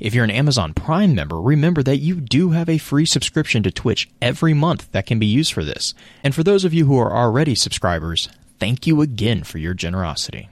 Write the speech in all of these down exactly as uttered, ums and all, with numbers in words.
If you're an Amazon Prime member, remember that you do have a free subscription to Twitch every month that can be used for this. And for those of you who are already subscribers, thank you again for your generosity.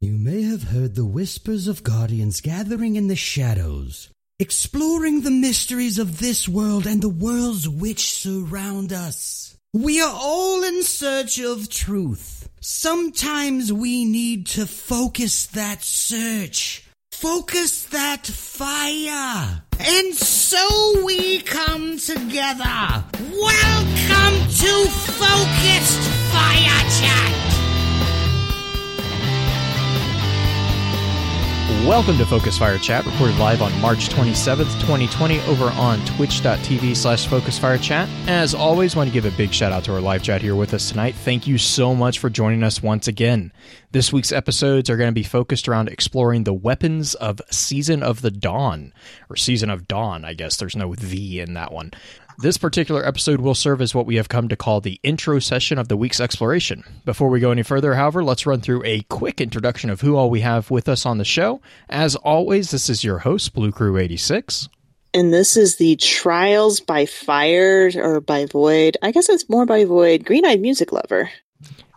You may have heard the whispers of guardians gathering in the shadows, exploring the mysteries of this world and the worlds which surround us. We are all in search of truth. Sometimes we need to focus that search. Focus that fire. And so we come together. Welcome to Focused Fire Chat. Welcome to Focus Fire Chat, recorded live on March twenty-seventh, twenty twenty, over on twitch dot t v slash Focus Fire Chat. As always, want to give a big shout out to our live chat here with us tonight. Thank you so much for joining us once again. This week's episodes are going to be focused around exploring the weapons of Season of the Dawn, or Season of Dawn, I guess. There's no the in that one. This particular episode will serve as what we have come to call the intro session of the week's exploration. Before we go any further, however, let's run through a quick introduction of who all we have with us on the show. As always, this is your host, Blue Crew eighty-six. And this is the Trials by Fire, or by Void. I guess it's more by Void, Green-Eyed Music Lover.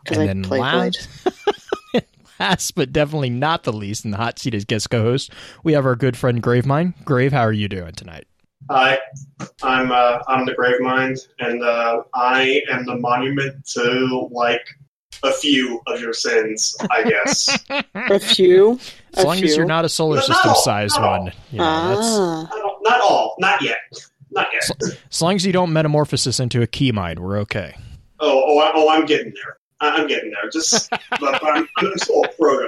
Because I then play last- Void. Last but definitely not the least, in the hot seat as guest co-host, we have our good friend Grave Mine. Grave, how are you doing tonight? Hi, I'm uh, I'm the Grave Mine, and uh, I am the monument to like a few of your sins, I guess. a few, as a long few. as you're not a solar no, system sized one. You know, ah. that's... Not, not all, not yet, not yet. So, as long as you don't metamorphosis into a key mine, we're okay. Oh, oh, I, oh I'm getting there. I'm getting there. Just, but I'm, I'm still a proto.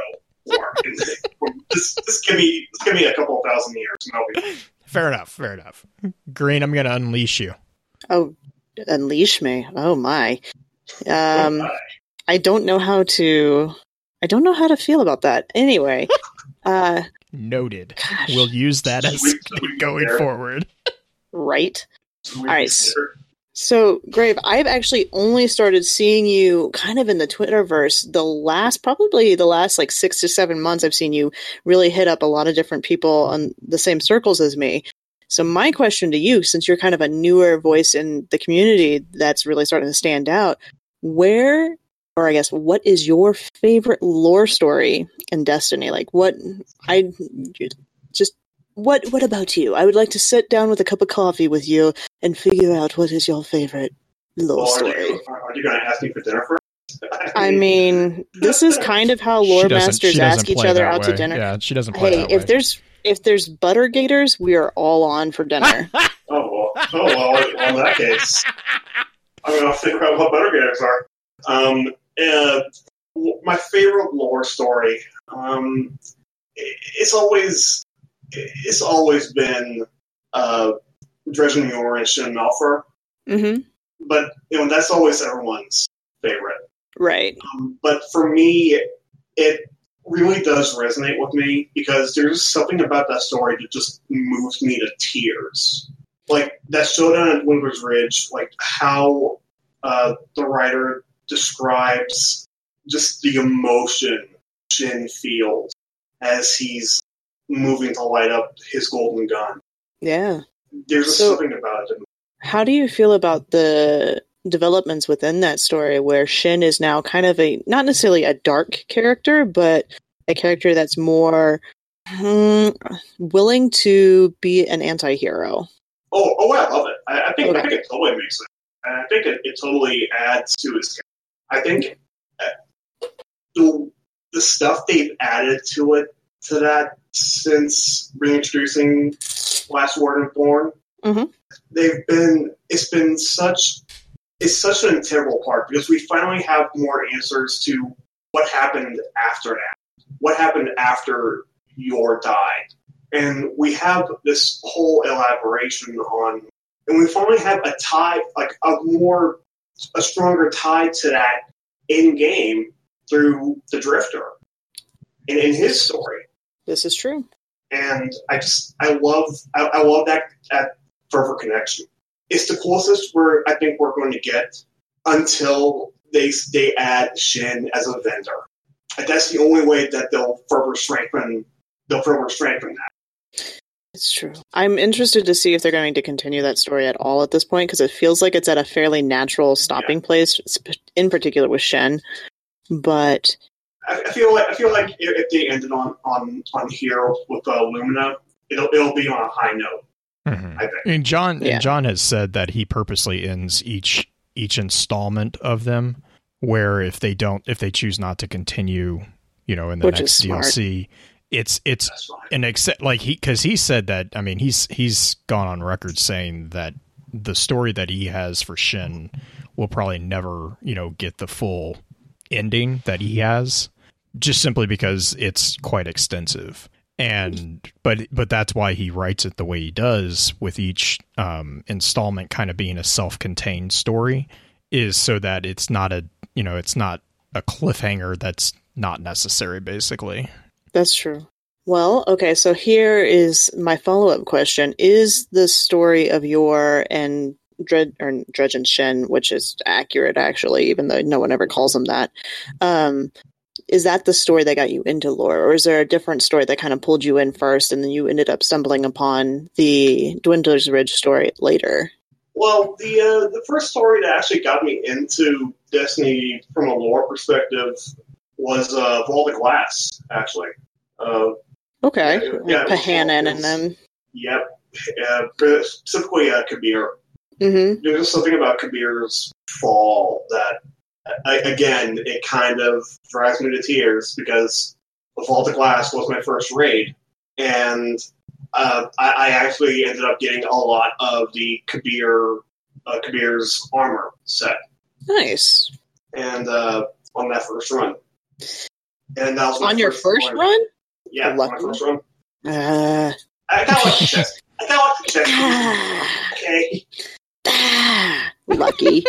Just, just give me, just give me a couple thousand years, and I'll be fair enough. Fair enough. Green, I'm going to unleash you. Oh, unleash me! Oh my. Um, oh, I don't know how to. I don't know how to feel about that. Anyway. uh, Noted. Gosh. We'll use that as we, going we forward. Right. All right. There? So, Grave, I've actually only started seeing you kind of in the Twitterverse the last, probably the last like six to seven months. I've seen you really hit up a lot of different people on the same circles as me. So my question to you, since you're kind of a newer voice in the community that's really starting to stand out, where, or I guess, what is your favorite lore story in Destiny? Like what, I just... What What about you? I would like to sit down with a cup of coffee with you and figure out what is your favorite lore oh, story. Are you, you going to ask me for dinner first? I mean, this is kind of how lore masters ask each other out way. to dinner. Yeah, she doesn't play hey, that if way. there's if there's butter gators, we are all on for dinner. oh, well, oh well, well, in that case, I'm going to think about what butter gators are. Um, uh, my favorite lore story. Um, it's always. It's always been uh, Dresden Muir and Shin Malphur. Mm-hmm. But you know that's always everyone's favorite. Right. Um, but for me, it really does resonate with me because there's something about that story that just moves me to tears. Like that showdown at Winter's Ridge, like how uh, the writer describes just the emotion Shin feels as he's moving to light up his golden gun. Yeah. There's so, something about it. How do you feel about the developments within that story where Shin is now kind of a, not necessarily a dark character, but a character that's more hmm, willing to be an anti-hero? Oh, oh I love it. I, I, think, okay. I think it totally makes sense. I think it, it totally adds to his character. I think the, the stuff they've added to it, to that, since reintroducing Last Warden Born, mm-hmm. they've been it's been such it's such an integral part because we finally have more answers to what happened after that, what happened after Yor died, and we have this whole elaboration on, and we finally have a tie like a more a stronger tie to that in game through the Drifter and in his story. This is true. And I just I love I, I love that that further connection. It's the closest we're I think we're going to get until they they add Shin as a vendor. And that's the only way that they'll further strengthen they'll further strengthen that. It's true. I'm interested to see if they're going to continue that story at all at this point, because it feels like it's at a fairly natural stopping yeah. place, in particular with Shin. But I, I feel like I feel like if they ended on on, on here with uh, Lumina, it'll it'll be on a high note. Mm-hmm. I think. And John yeah. and John has said that he purposely ends each each installment of them, where if they don't, if they choose not to continue, you know, in the Which next D L C. It's it's an except like he because he said that I mean he's he's gone on record saying that the story that he has for Shin will probably never, you know, get the full ending that he has, just simply because it's quite extensive, and but but that's why he writes it the way he does, with each um, installment kind of being a self-contained story, is so that it's not a you know it's not a cliffhanger that's not necessary, basically. That's true. Well, okay, so here is my follow-up question. Is the story of Yor and Dred, or Dredge and Shin, which is accurate, actually, even though no one ever calls them that, um, is that the story that got you into lore? Or is there a different story that kind of pulled you in first, and then you ended up stumbling upon the Dwindler's Ridge story later? Well, the uh, the first story that actually got me into Destiny from a lore perspective was uh, Vault of Glass, actually. Uh, okay. Yeah, Pahanan and them. Yep. Uh, specifically uh, Kabr. Mm-hmm. There's something about Kabir's fall that, I, again, it kind of drives me to tears, because the Vault of Glass was my first raid, and uh, I, I actually ended up getting a lot of the Kabr, uh, Kabir's armor set. Nice. And uh, on that first run. And that was on first your first run? run? Yeah, on my first run. Uh, I got lucky chest. I got lucky chest. Okay. Lucky.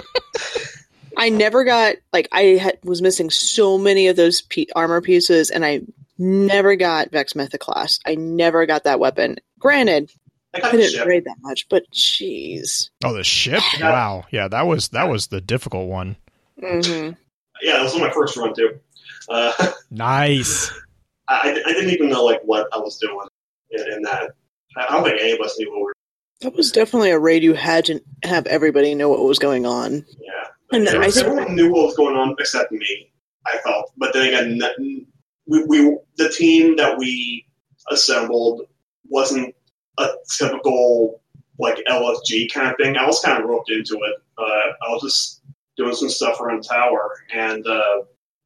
I never got, like, I had, was missing so many of those pe- armor pieces, and I never got Vex Mythoclast. I never got that weapon. Granted, I, I didn't raid that much, but jeez. Oh, the ship? Wow. Yeah, that was that was the difficult one. Mm-hmm. Yeah, that was on my first run, too. Uh, nice. I, I didn't even know like what I was doing in, in that. I don't think any of us knew what we were doing. That was definitely a raid you had to have everybody know what was going on. Yeah. And I everyone knew what was going on except me, I felt. But then again, we, we the team that we assembled wasn't a typical like L F G kind of thing. I was kind of roped into it. Uh, I was just doing some stuff around the tower, and uh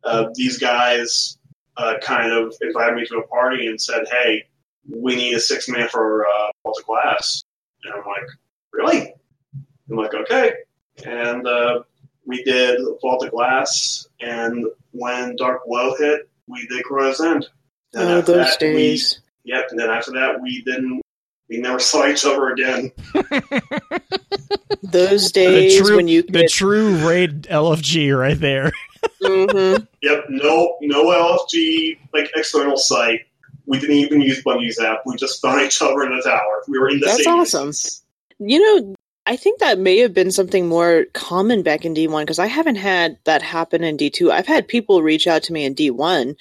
Uh, these guys uh, kind of invited me to a party and said, "Hey, we need a six man for uh, Vault of Glass." And I'm like, "Really?" I'm like, "Okay." And uh, we did Vault of Glass, and when Dark Blow hit, we did Crow's End. Then oh, those that, days. We, yep. And then after that, we didn't. We never saw each other again. Those days, the true, when you could... the true raid L F G right there. Mm-hmm. Yep, no, no L F G like external site. We didn't even use Bunny's app. We just found each other in the tower. We were in the. That's same awesome. Place. You know, I think that may have been something more common back in D one, because I haven't had that happen in D two. I've had people reach out to me in D one.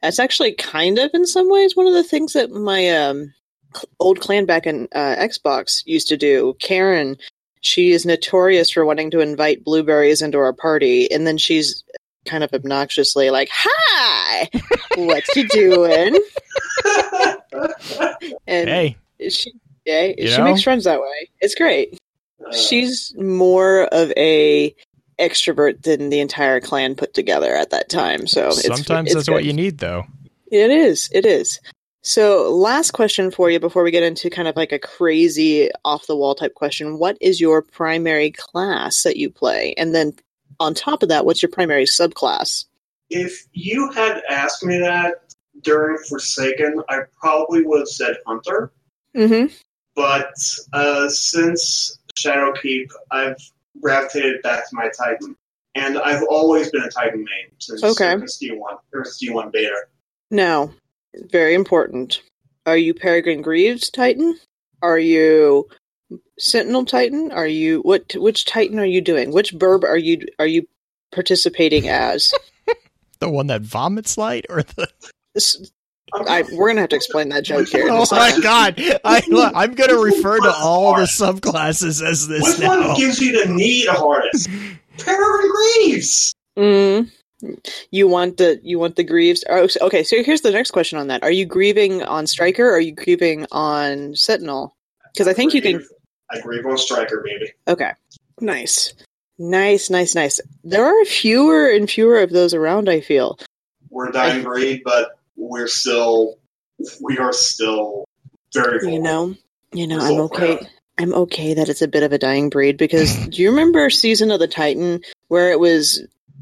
That's actually kind of, in some ways, one of the things that my um, old clan back in uh, Xbox used to do. Karen, she is notorious for wanting to invite blueberries into our party, and then she's kind of obnoxiously like, "Hi, what you doing?" And hey, she, yeah, she know? makes friends that way. It's great. Uh, She's more of a extrovert than the entire clan put together at that time. So sometimes it's, that's it's what you need, though. It is. It is. So, last question for you before we get into kind of like a crazy off the wall type question: what is your primary class that you play, and then? On top of that, what's your primary subclass? If you had asked me that during Forsaken, I probably would have said Hunter. Mm-hmm. But uh, since Shadowkeep, I've gravitated back to my Titan. And I've always been a Titan main since okay. D one, or D one beta. Now, very important. Are you Peregrine Greaves Titan? Are you Sentinel Titan? Are you what? Which Titan are you doing? Which burb are you are you participating as? The one that vomits light, or the? This, I, we're gonna have to explain that joke here. Oh my god! I, I'm gonna refer to all the subclasses as this. Which now. One gives you the need hardest? Peregrine Greaves. Mm. You want the you want the Greaves? Oh, okay, so here's the next question on that: are you grieving on Striker? Or are you grieving on Sentinel? Because I, I think grieve. you can. I grieve on Striker, baby. Okay, nice, nice, nice, nice. There are fewer and fewer of those around. I feel we're a dying breed, but we're still we are still very vulnerable. You know, you know, I'm okay. Proud. I'm okay that it's a bit of a dying breed because do you remember Season of the Titan where it was?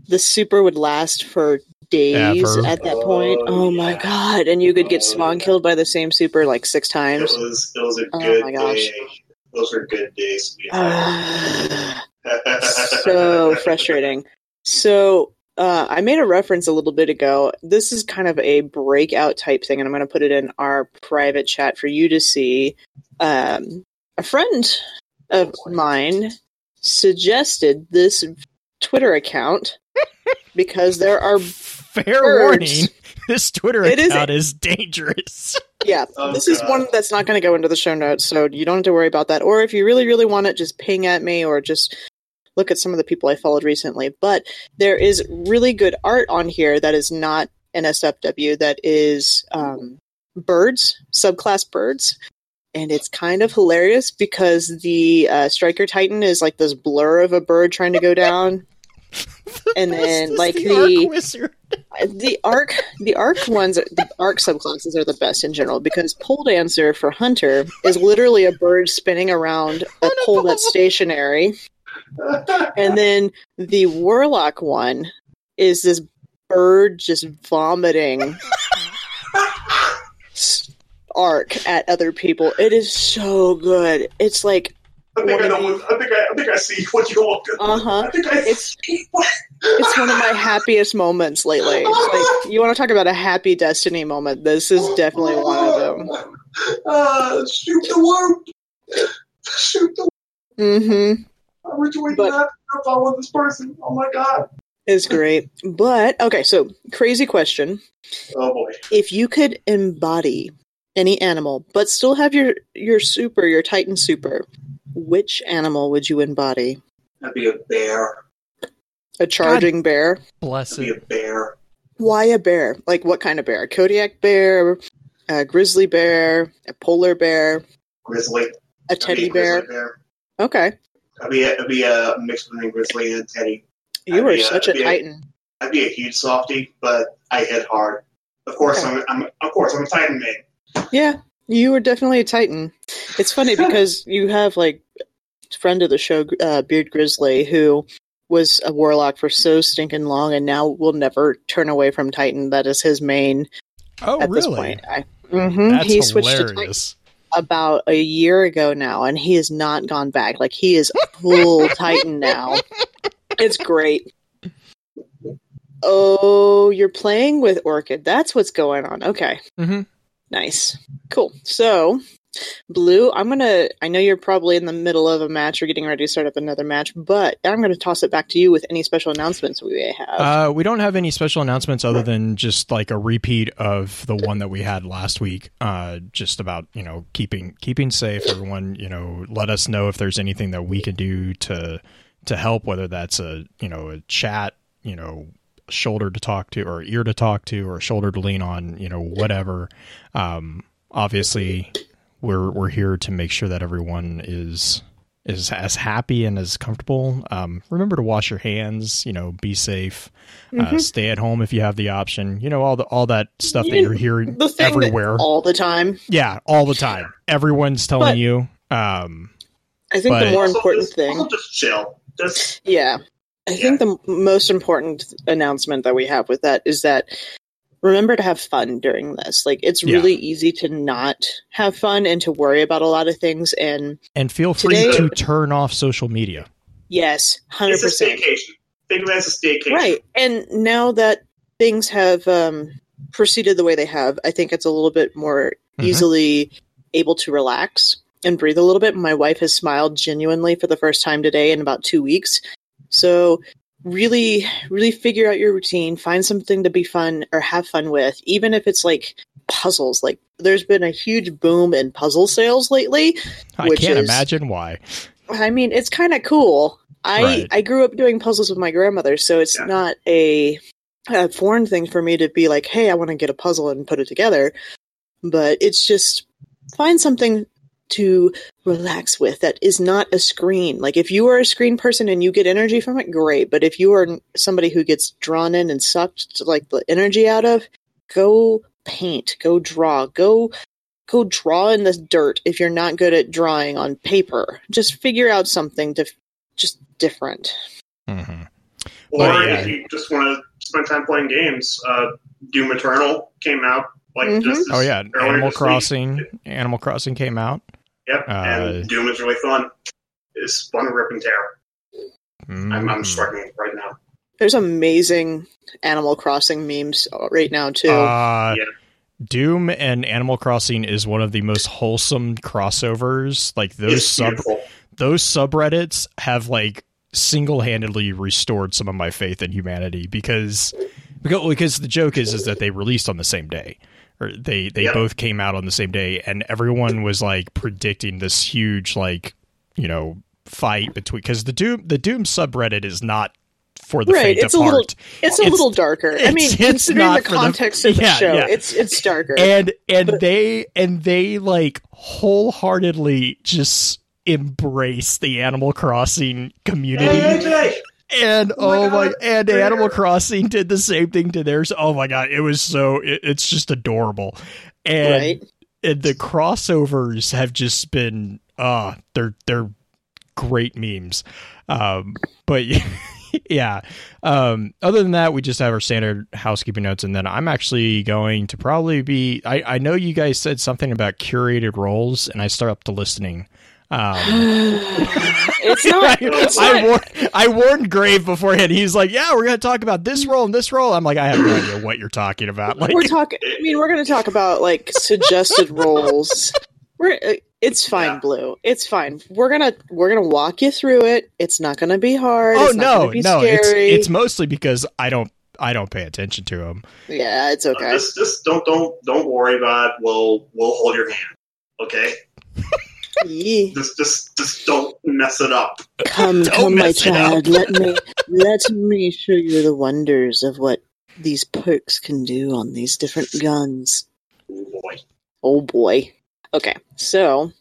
The super would last for days Ever. At that point. Oh, oh my yeah. god! And you could get spawn killed by the same super like six times. It was, it was a oh good my gosh. Day. Those are good days. Uh, so frustrating. So uh, I made a reference a little bit ago. This is kind of a breakout type thing, and I'm going to put it in our private chat for you to see. Um, a friend of mine suggested this Twitter account. Because there are fair birds. Warning, this Twitter it account is, is dangerous. Yeah, oh, this God. Is one that's not going to go into the show notes, so you don't have to worry about that. Or if you really, really want it, just ping at me or just look at some of the people I followed recently. But there is really good art on here that is not N S F W, that is um, birds, subclass birds. And it's kind of hilarious because the uh, Striker Titan is like this blur of a bird trying to go down. The and then, like the the arc, the arc, the arc ones, the arc subclasses are the best in general because pole dancer for hunter is literally a bird spinning around a pole that's stationary, and then the warlock one is this bird just vomiting arc at other people. It is so good. It's like. I think I, know what, I think I I think I see what you want. Uh-huh. I think I it's, see what. It's one of my happiest moments lately. Like, you want to talk about a happy Destiny moment? This is definitely one of them. Uh, shoot the worm. Shoot the worm. Mm-hmm. I wish we did not if I was this person. Oh my god. It's great. But, okay, so crazy question. Oh boy. If you could embody any animal, but still have your, your super, your Titan super, which animal would you embody? That'd be a bear. A charging God. Bear? Bless it. That'd be a bear. Why a bear? Like, what kind of bear? A Kodiak bear? A grizzly bear? A polar bear? Grizzly. A teddy a bear. bear? Okay. I'd be a, I'd be a mix between grizzly and teddy. You are such a, a Titan. A, I'd be a huge softy, but I hit hard. Of course, okay. I'm, I'm. Of course, I'm a Titan man. Yeah. You were definitely a Titan. It's funny because you have, like, a friend of the show, uh, Beard Grizzly, who was a warlock for so stinking long and now will never turn away from Titan. That is his main oh, at really? This point. I, mm-hmm. That's he switched hilarious. To Titan about a year ago now, and he has not gone back. Like, he is full Titan now. It's great. Oh, you're playing with Orchid. That's what's going on. Okay. Mm-hmm. Nice. Cool. So, Blue, I'm going to, I know you're probably in the middle of a match or getting ready to start up another match, but I'm going to toss it back to you with any special announcements we may have. Uh, we don't have any special announcements other than just like a repeat of the one that we had last week, uh, just about, you know, keeping keeping safe. Everyone, you know, let us know if there's anything that we can do to to help, whether that's a, you know, a chat, you know, shoulder to talk to or ear to talk to or shoulder to lean on, you know, whatever. Um, obviously we're, we're here to make sure that everyone is, is as happy and as comfortable. Um, remember to wash your hands, you know, be safe, mm-hmm. uh, stay at home if you have the option, you know, all the, all that stuff you, that you're hearing everywhere all the time. Yeah. All the time. Everyone's telling but, you, um, I think but, the more important also, thing, also just chill. Just, yeah. I think yeah. the most important announcement that we have with that is that remember to have fun during this. Like, it's yeah. really easy to not have fun and to worry about a lot of things. And and feel free today, to turn off social media. Yes, one hundred percent. It's a staycation. Think of it as a staycation. Right, and now that things have um, proceeded the way they have, I think it's a little bit more mm-hmm. easily able to relax and breathe a little bit. My wife has smiled genuinely for the first time today in about two weeks. So really, really figure out your routine, find something to be fun or have fun with, even if it's like puzzles. Like there's been a huge boom in puzzle sales lately. I which can't is, imagine why. I mean, it's kind of cool. I, right. I grew up doing puzzles with my grandmother, so it's yeah. not a, a foreign thing for me to be like, hey, I want to get a puzzle and put it together. But it's just find something to relax with that is not a screen. Like if you are a screen person and you get energy from it, great. But if you are somebody who gets drawn in and sucked like the energy out of, go paint, go draw, go go draw in the dirt. If you're not good at drawing on paper, just figure out something to just different. Mm-hmm. Or but, yeah. if you just want to spend time playing games, uh, Doom Eternal came out like mm-hmm. just oh yeah, Animal Crossing. Week. Animal Crossing came out. Yep, uh, and Doom is really fun. It's fun to rip and tear. Mm. I'm, I'm struggling right now. There's amazing Animal Crossing memes right now, too. Uh, yeah. Doom and Animal Crossing is one of the most wholesome crossovers. Like those sub those subreddits have like single-handedly restored some of my faith in humanity because because, because the joke is, is that they released on the same day. Or they they yep. both came out on the same day, and everyone was like predicting this huge like you know fight between because the Doom the Doom subreddit is not for the right. faint it's of a heart. Little, it's, it's a little darker. I mean, considering the context the, of the yeah, show, yeah. it's it's darker. And and but, they and they like wholeheartedly just embrace the Animal Crossing community. Hey, hey, hey. And oh my, oh my and Animal Crossing did the same thing to theirs. Oh my god, it was so it, it's just adorable. And, right. and the crossovers have just been uh they're they're great memes. Um but yeah. Um other than that, we just have our standard housekeeping notes, and then I'm actually going to probably be I I know you guys said something about curated roles, and I stopped listening. Um, it's not. It's I, not. I, warned, I warned Grave beforehand. He's like, "Yeah, we're going to talk about this role and this role." I'm like, "I have no idea what you're talking about." Like, we're talking. I mean, we're going to talk about like suggested roles. We're. It's fine, yeah. Blue. It's fine. We're gonna we're gonna walk you through it. It's not going to be hard. Oh it's no, not gonna be no. Scary. It's it's mostly because I don't I don't pay attention to them. Yeah, it's okay. Uh, just just don't don't don't worry about it. We'll we'll hold your hand. Okay. Just, just, just don't mess it up. Come, come, my child. Let me, let me show you the wonders of what these perks can do on these different guns. Oh boy! Oh boy! Okay, so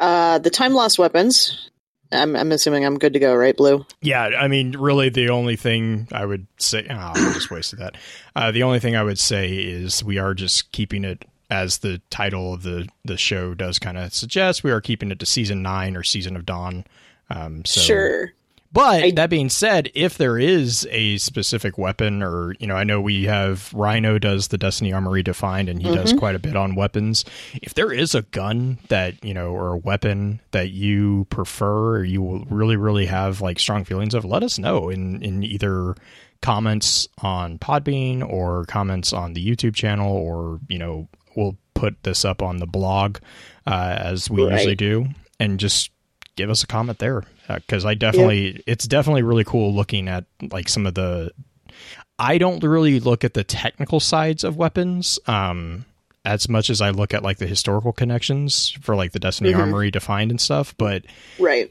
uh, the time lost weapons. I'm, I'm assuming I'm good to go, right, Blue? Yeah, I mean, really, the only thing I would say, oh, I just wasted that. Uh, the only thing I would say is we are just keeping it. As the title of the, the show does kind of suggest, we are keeping it to season nine or Season of Dawn. Um, so, sure. But I, that being said, if there is a specific weapon or, you know, I know we have Rhino does the Destiny Armory Defined, and he mm-hmm. does quite a bit on weapons. If there is a gun that, you know, or a weapon that you prefer, or you will really, really have like strong feelings of, let us know in, in either comments on Podbean or comments on the YouTube channel or, you know, we'll put this up on the blog uh, as we right. usually do, and just give us a comment there. Uh, Cause I definitely, yeah. it's definitely really cool looking at like some of the, I don't really look at the technical sides of weapons um, as much as I look at like the historical connections for like the Destiny mm-hmm. Armory Defined and stuff. But right.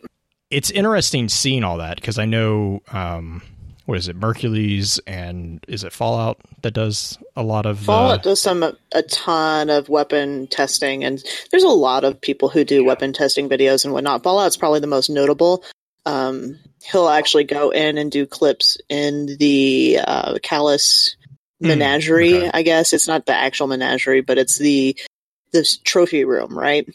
it's interesting seeing all that. Cause I know, um, what is it? Mercules and is it Fallout that does a lot of Fallout the... does some a ton of weapon testing, and there's a lot of people who do yeah. weapon testing videos and whatnot. Fallout's probably the most notable. Um, he'll actually go in and do clips in the uh, Callus mm, Menagerie. Okay. I guess it's not the actual menagerie, but it's the this trophy room, right?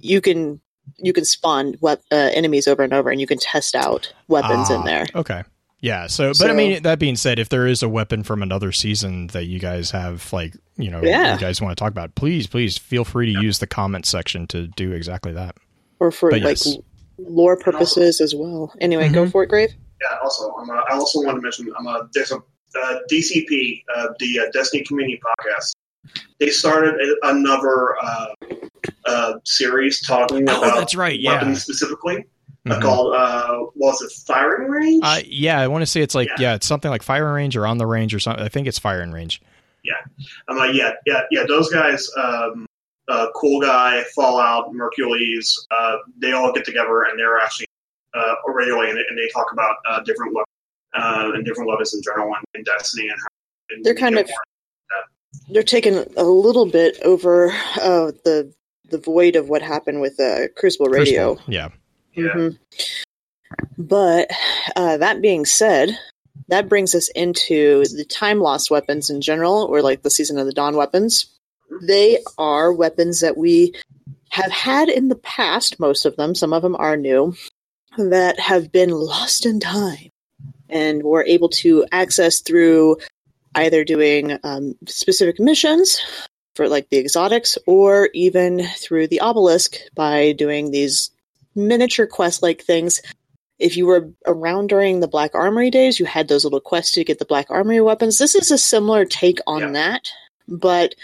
You can you can spawn we- uh, enemies over and over, and you can test out weapons ah, in there. Okay. Yeah, so, but so, I mean, that being said, if there is a weapon from another season that you guys have, like, you know, yeah. you guys want to talk about, please, please feel free to yeah. use the comment section to do exactly that. Or for, but like, yes. lore purposes also, as well. Anyway, mm-hmm. Go for it, Grave. Yeah, also, I'm a, I also want to mention, I'm a, there's a uh, D C P, uh, the uh, Destiny Community Podcast. They started a, another uh, uh, series talking oh, about that's right, yeah. weapons specifically. Mm-hmm. Called, uh, was it Firing Range? Uh, yeah, I want to say it's like, yeah. yeah, it's something like Firing Range or On the Range or something. I think it's Firing Range. Yeah. I'm like, yeah, yeah, yeah, those guys, um, uh, Cool Guy, Fallout, Mercules, uh, they all get together and they're actually uh, regularly and, and they talk about uh, different weapons uh, and different weapons in general and, and Destiny and how and they're kind of, they're taking a little bit over uh, the the void of what happened with uh, Crucible Radio. Crucible. Yeah. Yeah. Mm-hmm. But uh, that being said, that brings us into the time lost weapons in general, or like the Season of the Dawn weapons. They are weapons that we have had in the past, most of them, some of them are new, that have been lost in time and were able to access through either doing um, specific missions for like the exotics or even through the obelisk by doing these miniature quest-like things. If you were around during the Black Armory days, you had those little quests to get the Black Armory weapons. This is a similar take on yeah. that, but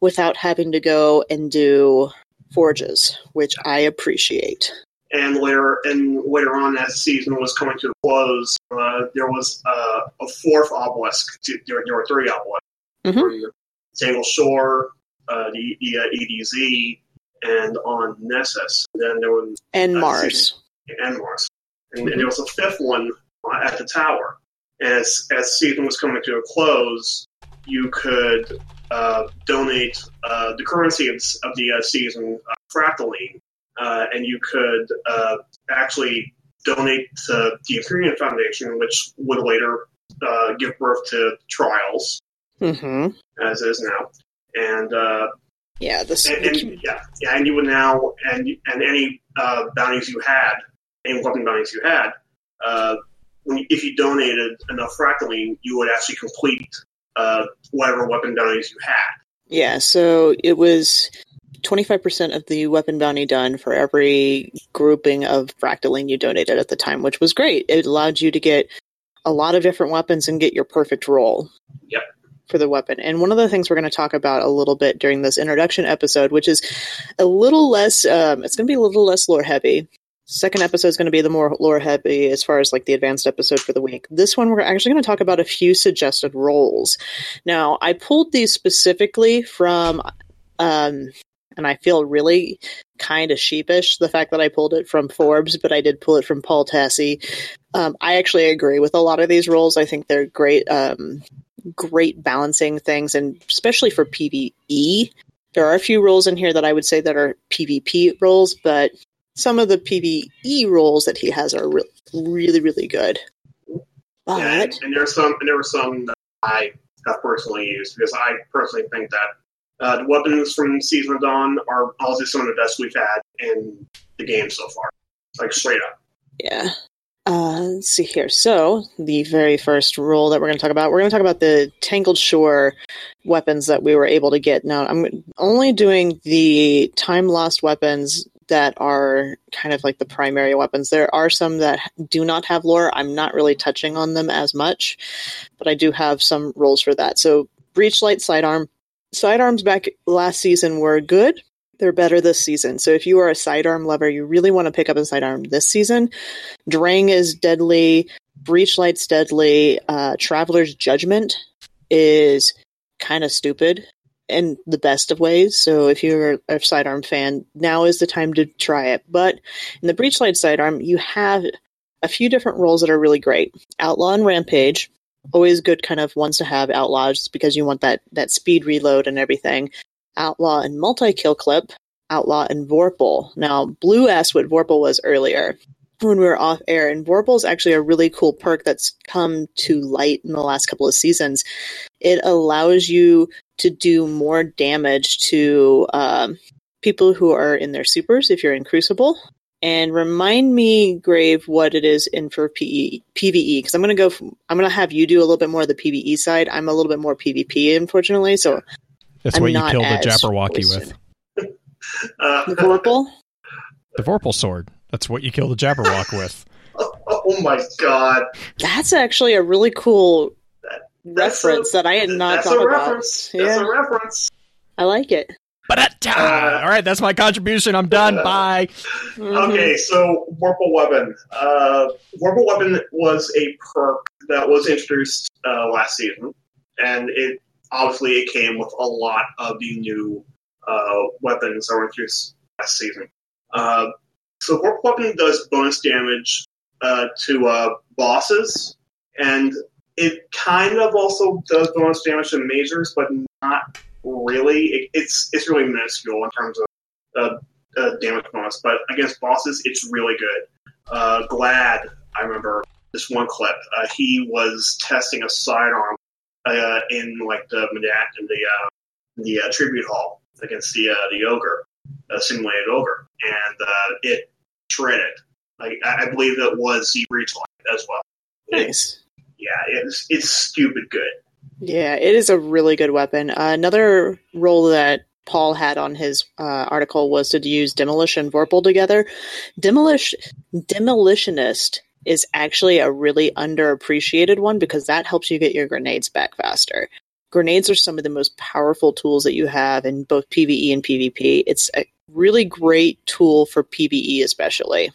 without having to go and do forges, which I appreciate. And later, and later on, as the season was coming to a close, uh, there was uh, a fourth obelisk. There, there were three obelisks. Mm-hmm. Tangled Shore, uh, the, the uh, E D Z, and on Nessus. Then there was and uh, Mars season, and Mars, and, mm-hmm. and there was a fifth one at the tower. As as season was coming to a close, you could uh, donate uh, the currency of, of the uh, season uh, fractaline, uh, and you could uh, actually donate to the Imperium Foundation, which would later uh, give birth to Trials, mm-hmm. as is now, and. Uh, Yeah, this and, and, yeah, yeah, and you would now, and and any uh, bounties you had, any weapon bounties you had, uh, when you, if you donated enough fractaline, you would actually complete uh, whatever weapon bounties you had. Yeah, so it was twenty-five percent of the weapon bounty done for every grouping of fractaline you donated at the time, which was great. It allowed you to get a lot of different weapons and get your perfect roll. Yep. For the weapon. And one of the things we're going to talk about a little bit during this introduction episode, which is a little less, um, it's going to be a little less lore heavy. Second episode is going to be the more lore heavy as far as like the advanced episode for the week. This one, we're actually going to talk about a few suggested roles. Now, I pulled these specifically from, um, and I feel really kind of sheepish, the fact that I pulled it from Forbes, but I did pull it from Paul Tassi. Um, I actually agree with a lot of these roles. I think they're great. Um, great balancing things, and especially for PvE. There are a few roles in here that I would say that are PvP roles, but some of the PvE roles that he has are re- really, really good. But yeah, and, and there are some, and there were some that I have personally used, because I personally think that uh, the weapons from Season of Dawn are also some of the best we've had in the game so far. Like, straight up. Yeah. Uh, let's see here. So, the very first role that we're going to talk about, we're going to talk about the Tangled Shore weapons that we were able to get. Now, I'm only doing the time-lost weapons that are kind of like the primary weapons. There are some that do not have lore. I'm not really touching on them as much, but I do have some roles for that. So, Breachlight Sidearm. Sidearms back last season were good. They're better this season. So if you are a sidearm lover, you really want to pick up a sidearm this season. Drang is deadly. Breachlight's deadly. Uh, Traveler's Judgment is kind of stupid in the best of ways. So if you're a sidearm fan, now is the time to try it. But in the Breachlight sidearm, you have a few different roles that are really great. Outlaw and Rampage, always good kind of ones to have. Outlaw just because you want that, that speed reload and everything. Outlaw and multi-kill clip, Outlaw and Vorpal. Now, Blue asked what Vorpal was earlier when we were off air, and Vorpal is actually a really cool perk that's come to light in the last couple of seasons. It allows you to do more damage to um, people who are in their supers if you're in Crucible. And remind me, Grave, what it is in for P E, PvE, because I'm going to go. From, I'm going to have you do a little bit more of the PvE side. I'm a little bit more PvP, unfortunately. So. That's I'm what you killed the Jabberwocky with. Uh, the Vorpal? The Vorpal sword. That's what you kill the Jabberwock with. Oh my god! That's actually a really cool that, reference a, that I had not thought about. Reference. Yeah. That's a reference. I like it. But uh, all right, that's my contribution. I'm done. Uh, Bye. Mm-hmm. Okay, so Vorpal Weapon. Uh, Vorpal Weapon was a perk that was introduced uh, last season, and it obviously it came with a lot of the new uh, weapons that were introduced last season. Uh, so Vorpal Weapon does bonus damage uh, to uh, bosses, and it kind of also does bonus damage to majors, but not. Really, it, it's it's really minuscule in terms of uh, uh, damage bonus, but against bosses, it's really good. Uh, Glad, I remember this one clip. Uh, he was testing a sidearm uh, in like the in the uh, the uh, tribute hall against the uh, the ogre, a simulated ogre, and uh, it shredded. Like I, I believe it was the Breachlight as well. Nice. It, yeah, it's it's stupid good. Yeah, it is a really good weapon. Uh, another role that Paul had on his uh, article was to use Demolish and Vorpal together. Demolish, Demolitionist is actually a really underappreciated one because that helps you get your grenades back faster. Grenades are some of the most powerful tools that you have in both PvE and PvP. It's a really great tool for PvE especially.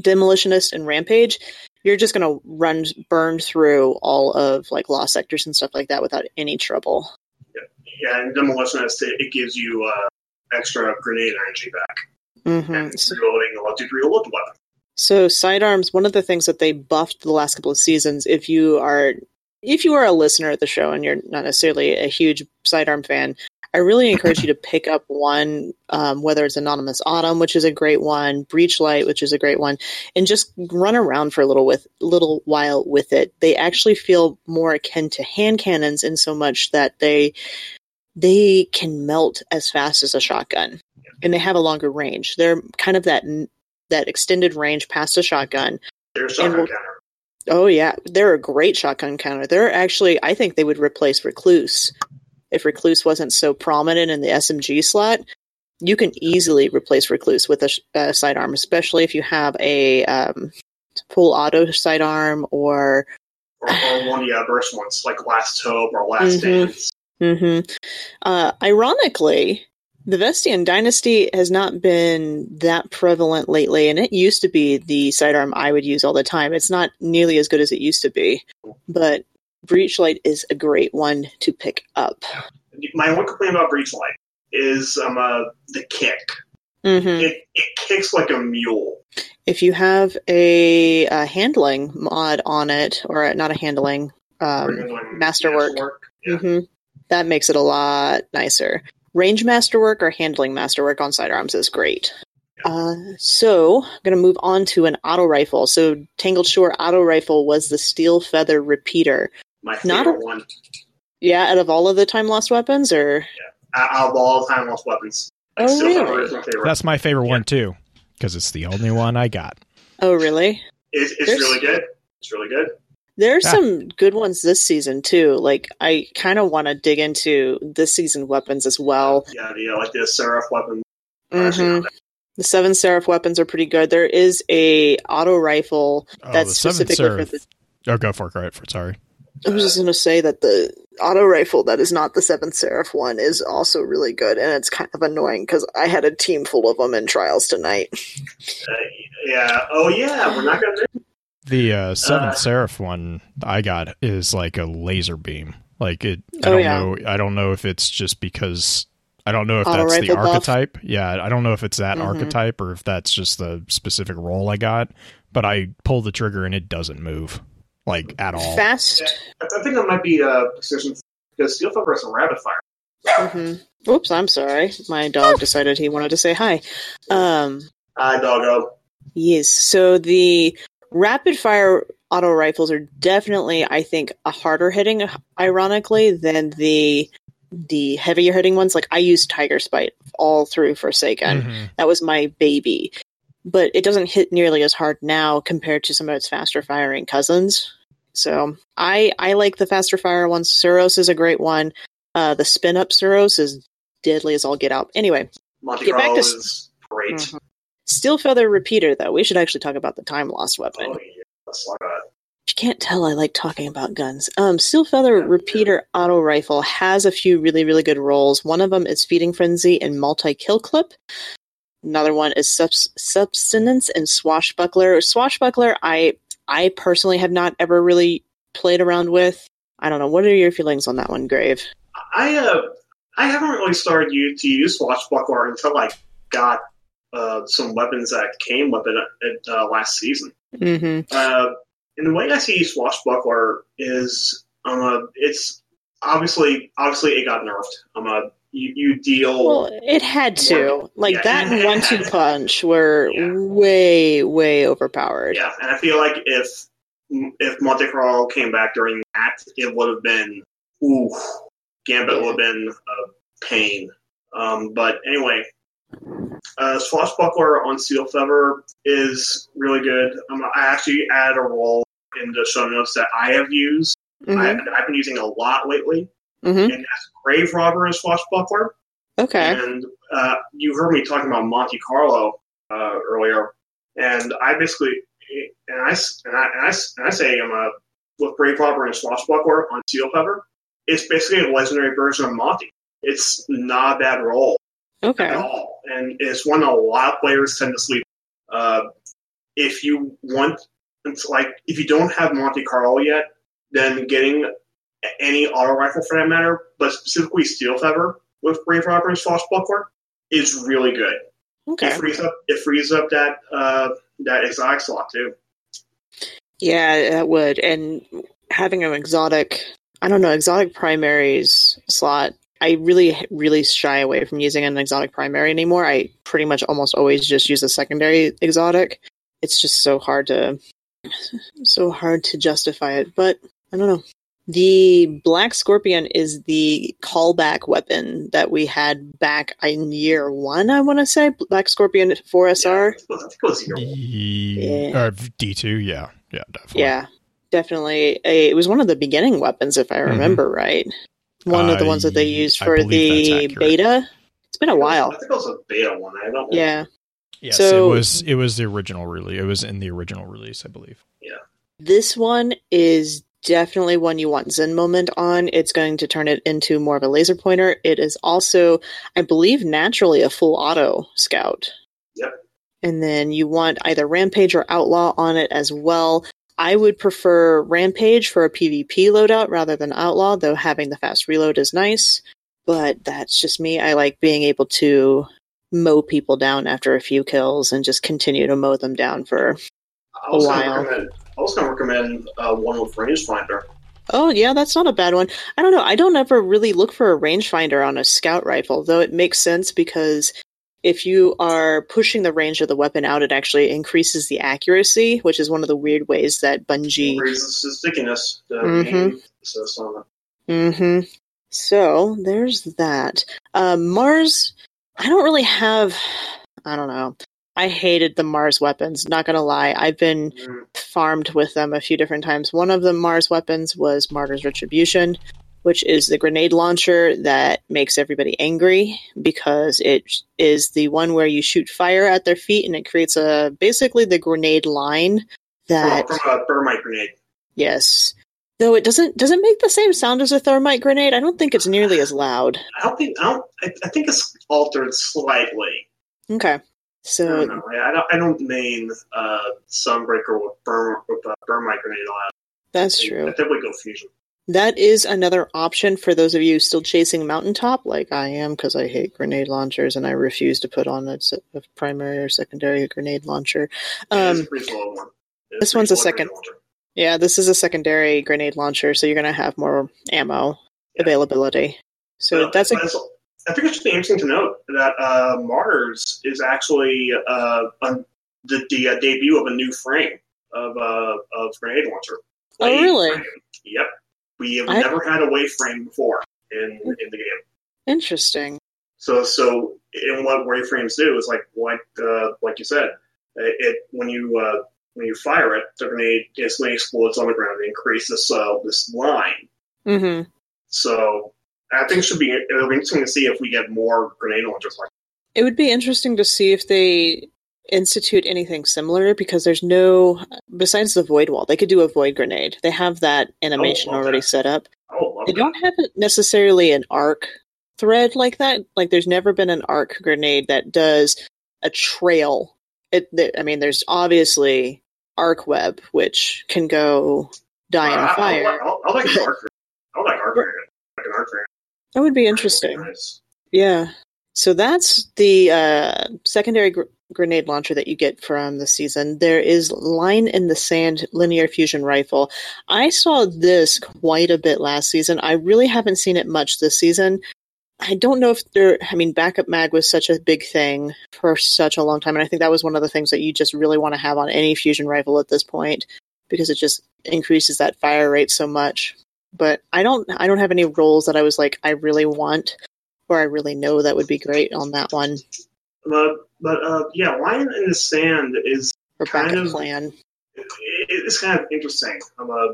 Demolitionist and Rampage, you're just going to run, burn through all of like lost sectors and stuff like that without any trouble. Yeah, yeah and Demolitionist, it, it gives you uh, extra grenade energy back. Mm-hmm. And it's reloading allows you to reload the weapon. So sidearms, one of the things that they buffed the last couple of seasons, if you are if you are a listener at the show and you're not necessarily a huge sidearm fan, I really encourage you to pick up one, um, whether it's Anonymous Autumn, which is a great one, Breachlight, which is a great one, and just run around for a little with little while with it. They actually feel more akin to hand cannons in so much that they they can melt as fast as a shotgun, and they have a longer range. They're kind of that that extended range past a shotgun. They're a shotgun counter. Oh yeah, they're a great shotgun counter. They're actually, I think they would replace Recluse. If Recluse wasn't so prominent in the S M G slot, you can easily replace Recluse with a, a sidearm, especially if you have a um, full auto sidearm or... Or, or one of the burst ones, like Last Hope or Last mm-hmm. Dance. Mm-hmm. Uh, ironically, the Vestian Dynasty has not been that prevalent lately, and it used to be the sidearm I would use all the time. It's not nearly as good as it used to be, but... Breachlight is a great one to pick up. My one complaint about Breachlight is um, uh, the kick. Mm-hmm. It, it kicks like a mule. If you have a, a handling mod on it, or a, not a handling, um, handling masterwork, masterwork. Yeah. Mm-hmm, that makes it a lot nicer. Range masterwork or handling masterwork on sidearms is great. Uh, so, I'm going to move on to an auto rifle. So, Tangled Shore auto rifle was the Steelfeather Repeater. My favorite Not a, one. Yeah, out of all of the Time Lost weapons, or yeah. out of all Time Lost weapons, like, oh really? Is my favorite. That's my favorite yeah. one too, because it's the only one I got. Oh really? It, it's There's... really good. It's really good. There's yeah. some good ones this season too. Like I kind of want to dig into this season weapons as well. Yeah, yeah, like the Seraph weapon. Mm-hmm. The Seven Seraph weapons are pretty good. There is a auto rifle oh, that's specifically for the... Oh, go for it, right, for, sorry. I was just going to say that the auto rifle that is not the Seven Seraph one is also really good, and it's kind of annoying because I had a team full of them in Trials tonight. Uh, yeah. Oh, yeah, we're not going to do The uh, Seven uh, Seraph one I got is like a laser beam. Like, it. I oh, don't yeah. know. I don't know if it's just because... I don't know if auto that's the buff. archetype. Yeah, I don't know if it's that mm-hmm. archetype or if that's just the specific role I got. But I pull the trigger and it doesn't move, like, at all. Fast. Yeah, I think that might be uh, precision because Steelfeather is a rapid fire. Mm-hmm. Oops, I'm sorry. My dog decided he wanted to say hi. Um, hi, doggo. Yes, so the rapid fire auto rifles are definitely, I think, a harder hitting, ironically, than the... the heavier hitting ones. Like I used Tiger Spite all through Forsaken. Mm-hmm. That was my baby, but it doesn't hit nearly as hard now compared to some of its faster firing cousins. So I, I like the faster fire ones. Suros is a great one. Uh, the spin up Suros is deadly as all get out. Anyway, Monte Carlo is great. Mm-hmm. Steelfeather Repeater, though. We should actually talk about the Time Lost weapon. Oh, yeah. That's like that. You can't tell I like talking about guns. Um, Steelfeather yeah, Repeater yeah. Auto Rifle has a few really, really good roles. One of them is Feeding Frenzy and Multi-Kill Clip. Another one is subs- Subsistence and Swashbuckler. Swashbuckler, I I personally have not ever really played around with. I don't know. What are your feelings on that one, Grave? I uh, I haven't really started you to use Swashbuckler until I got uh, some weapons that came with it uh, last season. Mm-hmm. Uh, and the way I see Swashbuckler is, uh, it's obviously obviously it got nerfed. Um, uh, you, you deal. Well, it had to. More, like yeah, that and one-two punch were yeah. way way overpowered. Yeah, and I feel like if if Monte Carlo came back during that, it would have been ooh. Gambit would have been a pain. Um, but anyway, uh, Swashbuckler on Steelfeather is really good. Um, I actually added a role in the show notes that I have used. Mm-hmm. I, I've been using a lot lately. Mm-hmm. And that's Grave Robber and Swashbuckler. Okay. And uh, you heard me talking about Monte Carlo uh, earlier. And I basically, and I, and I, and I, and I say I'm a, with Grave Robber and Swashbuckler on Steelfeather, it's basically a legendary version of Monty. It's not a bad role okay. at all. And it's one a lot of players tend to sleep. Uh, if you want, it's like, if you don't have Monte Carlo yet, then getting any auto rifle for that matter, but specifically Steelfeather with Brave Robber and Swashbuckler, is really good. Okay. It frees up, it frees up that, uh, that exotic slot too. Yeah, that would. And having an exotic... I don't know, exotic primaries slot, I really, really shy away from using an exotic primary anymore. I pretty much almost always just use a secondary exotic. It's just so hard to, so hard to justify it, but I don't know. The Black Scorpion is the callback weapon that we had back in year one, I want to say. Black Scorpion four S R. Yeah, I think it was year one. Yeah. Or D two, yeah. Yeah, definitely. Yeah. Definitely. A, it was one of the beginning weapons, if I remember mm-hmm. right. One uh, of the ones that they used for the beta. It's been a while. I think it was a beta one. I don't know. Yeah. Yes, so, it was It was the original release. It was in the original release, I believe. Yeah. This one is definitely one you want Zen Moment on. It's going to turn it into more of a laser pointer. It is also, I believe, naturally a full auto scout. Yep. And then you want either Rampage or Outlaw on it as well. I would prefer Rampage for a PvP loadout rather than Outlaw, though having the fast reload is nice. But that's just me. I like being able to mow people down after a few kills and just continue to mow them down for a while. I was going to recommend uh, one with Rangefinder. Oh, yeah, that's not a bad one. I don't know. I don't ever really look for a Rangefinder on a scout rifle, though it makes sense because... if you are pushing the range of the weapon out, it actually increases the accuracy, which is one of the weird ways that Bungie... increases the stickiness. The mm-hmm. So, mm-hmm. so, there's that. Uh, Mars, I don't really have... I don't know. I hated the Mars weapons, not gonna lie. I've been mm. farmed with them a few different times. One of the Mars weapons was Martyr's Retribution, which is the grenade launcher that makes everybody angry because it is the one where you shoot fire at their feet and it creates a basically the grenade line that from a thermite grenade. Yes, though it doesn't doesn't make the same sound as a thermite grenade. I don't think it's nearly as loud. I don't think I, don't, I, I think it's altered slightly. Okay, so I don't know. I don't, I don't main uh, Sunbreaker with thermite uh, grenade loud. That's I, true. I think we go fusion. That is another option for those of you still chasing Mountaintop, like I am, because I hate grenade launchers and I refuse to put on a, a primary or secondary grenade launcher. Um, one. This one's a second. Yeah, this is a secondary grenade launcher, so you're going to have more ammo yeah. availability. So well, that's. A, I think it's interesting to note that uh, Mars is actually uh, a, the, the uh, debut of a new frame of uh, of grenade launcher. Oh, a really? Frame. Yep. We have I... never had a wave frame before in, in the game. Interesting. So, so in what wave frames do is like, like, uh, like you said, it when you uh, when you fire it, the grenade instantly explodes on the ground and creates this uh, this line. Mm-hmm. So, I think it should be it'll be interesting to see if we get more grenade launchers like that. It would be interesting to see if they institute anything similar, because there's no, besides the void wall, they could do a void grenade. They have that animation already that. set up. They that. don't have necessarily an arc thread like that. Like, there's never been an arc grenade that does a trail. It, I mean, there's obviously arc web, which can go die uh, in a fire. I, I, I, I like the arc. I like arc grenade. Like an arc grenade. That would be interesting. Really nice. Yeah. So that's the uh, secondary gr- grenade launcher that you get from the season. There is Line in the Sand Linear Fusion Rifle. I saw this quite a bit last season. I really haven't seen it much this season. I don't know if there... I mean, backup mag was such a big thing for such a long time, and I think that was one of the things that you just really want to have on any fusion rifle at this point, because it just increases that fire rate so much. But I don't, I don't have any roles that I was like, I really want... Or I really know that would be great on that one. But, but uh, yeah, Lion in the Sand is or kind of plan. It, it's kind of interesting. Um, uh,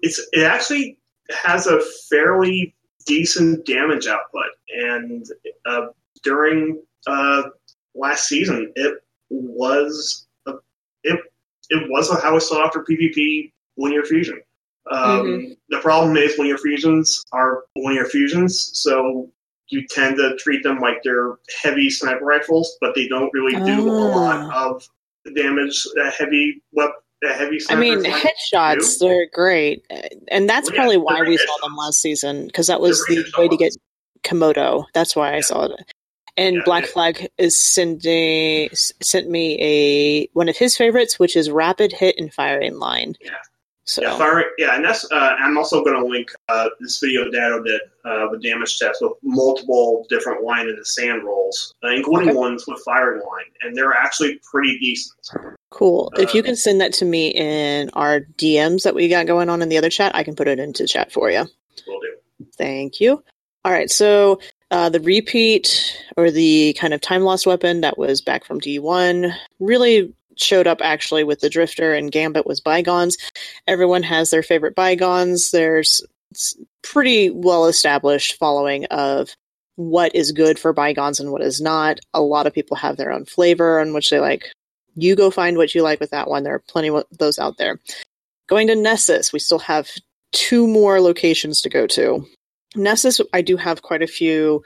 it's it actually has a fairly decent damage output, and uh, during uh, last season, it was a, it it was a how I sought after PvP linear fusion. Um, mm-hmm. The problem is linear fusions are linear fusions, so. You tend to treat them like they're heavy sniper rifles, but they don't really do oh. a lot of damage that heavy weapon, that heavy sniper I mean, headshots, do. They're great. And that's well, probably yeah, why we headshots. saw them last season, because that was they're the way to get Komodo. That's why yeah. I saw it. And yeah, Black yeah. Flag is sending sent me a one of his favorites, which is Rapid Hit and Firing Line. Yeah. So. Yeah, fire, yeah, and that's. Uh, I'm also going to link uh, this video Dado did uh, with damage tests with multiple different Line in the Sand rolls, uh, including okay. ones with firing line, and they're actually pretty decent. Cool. Uh, if you can send that to me in our D Ms that we got going on in the other chat, I can put it into chat for you. Will do. Thank you. All right. So uh, the repeat or the kind of time lost weapon that was back from D one really. Showed up actually with the Drifter, and Gambit was Bygones. Everyone has their favorite Bygones. There's pretty well established following of what is good for Bygones and what is not. A lot of people have their own flavor on which they like. You go find what you like with that one. There are plenty of those out there. Going to Nessus, we still have two more locations to go to. Nessus, I do have quite a few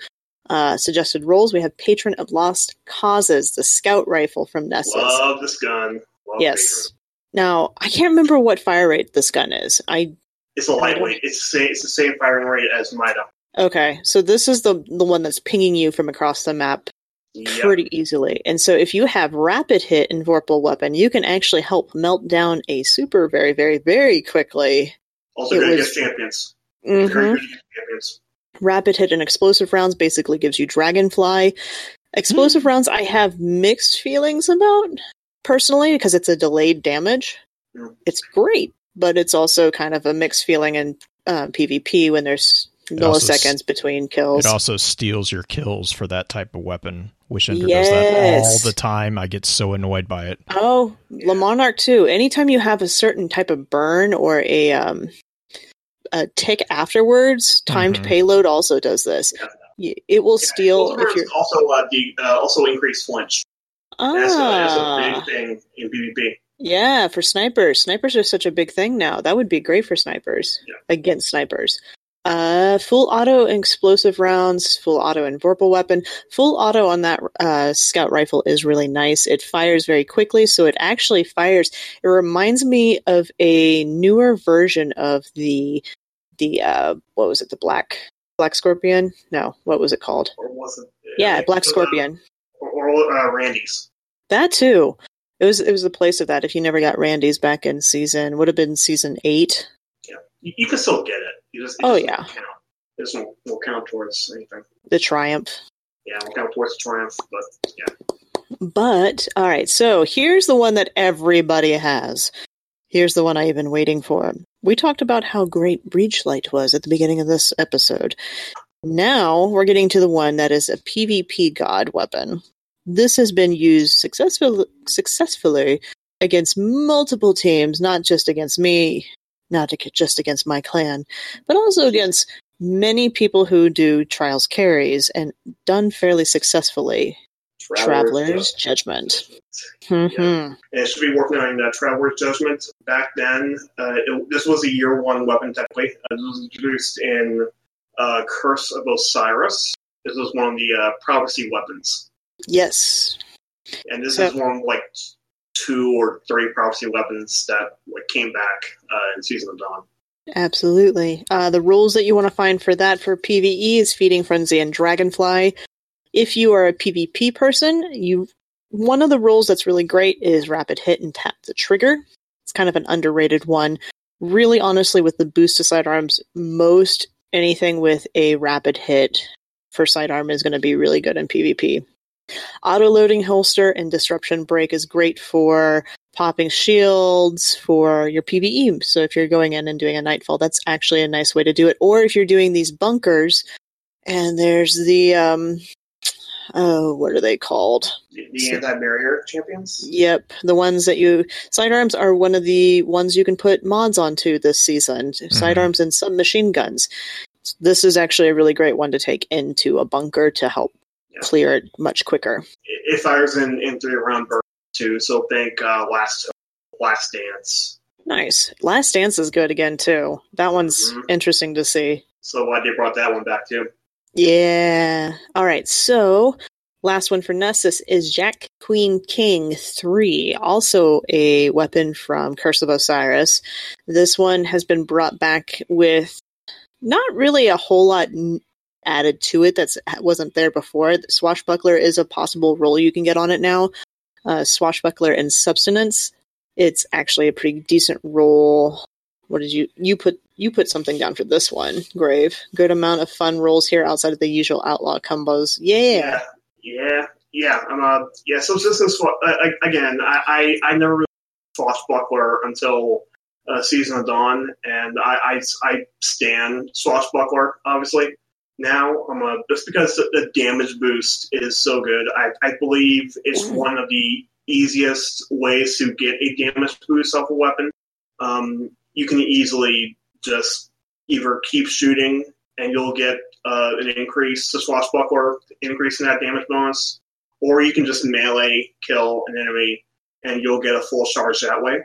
Uh, suggested roles. We have Patron of Lost Causes, the scout rifle from Nessus. Love this gun. Love yes. Patron. Now, I can't remember what fire rate this gun is. I. It's a lightweight. It's the same, it's the same firing rate as Mida. Okay, so this is the the one that's pinging you from across the map yep. pretty easily. And so if you have Rapid Hit in Vorpal Weapon, you can actually help melt down a super very, very, very quickly. Also good against champions. Mm-hmm. Very good against champions. Rapid Hit and Explosive Rounds basically gives you Dragonfly. Explosive mm. Rounds I have mixed feelings about, personally, because it's a delayed damage. Mm. It's great, but it's also kind of a mixed feeling in uh, PvP when there's it milliseconds s- between kills. It also steals your kills for that type of weapon. Wishender yes. does that all the time. I get so annoyed by it. Oh, yeah. La Monarch too. Anytime you have a certain type of burn or a... Um, a tick afterwards, timed mm-hmm. payload also does this. Yeah. It will yeah, steal. If you're... Also, uh, the, uh, also increase flinch. Ah. That's, uh, that's a big thing in PvP. Yeah, for snipers. Snipers are such a big thing now. That would be great for snipers, yeah. against snipers. Uh, full auto and explosive rounds, full auto and Vorpal Weapon. Full auto on that uh, scout rifle is really nice. It fires very quickly, so it actually fires. It reminds me of a newer version of the, the uh, what was it, the Black Black Scorpion? No, what was it called? Or was it, yeah, Black Scorpion. Or, or uh, Randy's. That too. It was, it was the place of that. If you never got Randy's back in season, would have been season eight. Yeah, you, you can still get it. It just, it oh yeah, count. It doesn't will count towards anything. The Triumph. Yeah, will count towards the Triumph, but yeah. But all right, so here's the one that everybody has. Here's the one I've been waiting for. We talked about how great Breachlight was at the beginning of this episode. Now we're getting to the one that is a PvP god weapon. This has been used successful, successfully against multiple teams, not just against me. Not just against my clan, but also against many people who do Trials carries, and done fairly successfully. Traveler's, Traveler's Judgment. Judgment. Mm-hmm. Yeah. And it should be working on uh, Traveler's Judgment. Back then, uh, it, this was a year one weapon, technically. Uh, it was used in uh, Curse of Osiris. This was one of the uh, prophecy weapons. Yes. And this so- is one of, like, two or three prophecy weapons that like, came back uh, in Season of Dawn. Absolutely. Uh, the rules that you want to find for that for PvE is Feeding Frenzy and Dragonfly. If you are a PvP person, you one of the rules that's really great is Rapid Hit and Tap the Trigger. It's kind of an underrated one. Really, honestly, with the boost to sidearms, most anything with a rapid hit for sidearm is going to be really good in PvP. Auto-loading holster and disruption break is great for popping shields for your PvE. So if you're going in and doing a nightfall, that's actually a nice way to do it. Or if you're doing these bunkers, and there's the, um, oh, what are they called? The, the anti-barrier champions? Yep, the ones that you... Sidearms are one of the ones you can put mods onto this season. Mm-hmm. Sidearms and submachine guns. This is actually a really great one to take into a bunker to help clear it much quicker. It fires in, in three round bursts too, so think uh, last last dance. Nice. Last dance is good again too. That one's mm-hmm. interesting to see. So uh, they brought that one back too. Yeah. All right. So last one for Nessus is Jack Queen King three, also a weapon from Curse of Osiris. This one has been brought back with not really a whole lot N- added to it that wasn't there before. Swashbuckler is a possible role you can get on it now. Uh, Swashbuckler and Substance. It's actually a pretty decent role. What did you you put you put something down for this one, Grave? Good amount of fun roles here outside of the usual outlaw combos. Yeah, yeah, yeah. I'm yeah. Um, uh, yeah. Substance uh, again. I, I I never really Swashbuckler until uh, Season of Dawn, and I I, I stan Swashbuckler obviously. Now, I'm a, just because the damage boost is so good, I, I believe it's one of the easiest ways to get a damage boost off a weapon. Um, you can easily just either keep shooting and you'll get uh, an increase to Swashbuckler, increase in that damage bonus, or you can just melee kill an enemy and you'll get a full charge that way.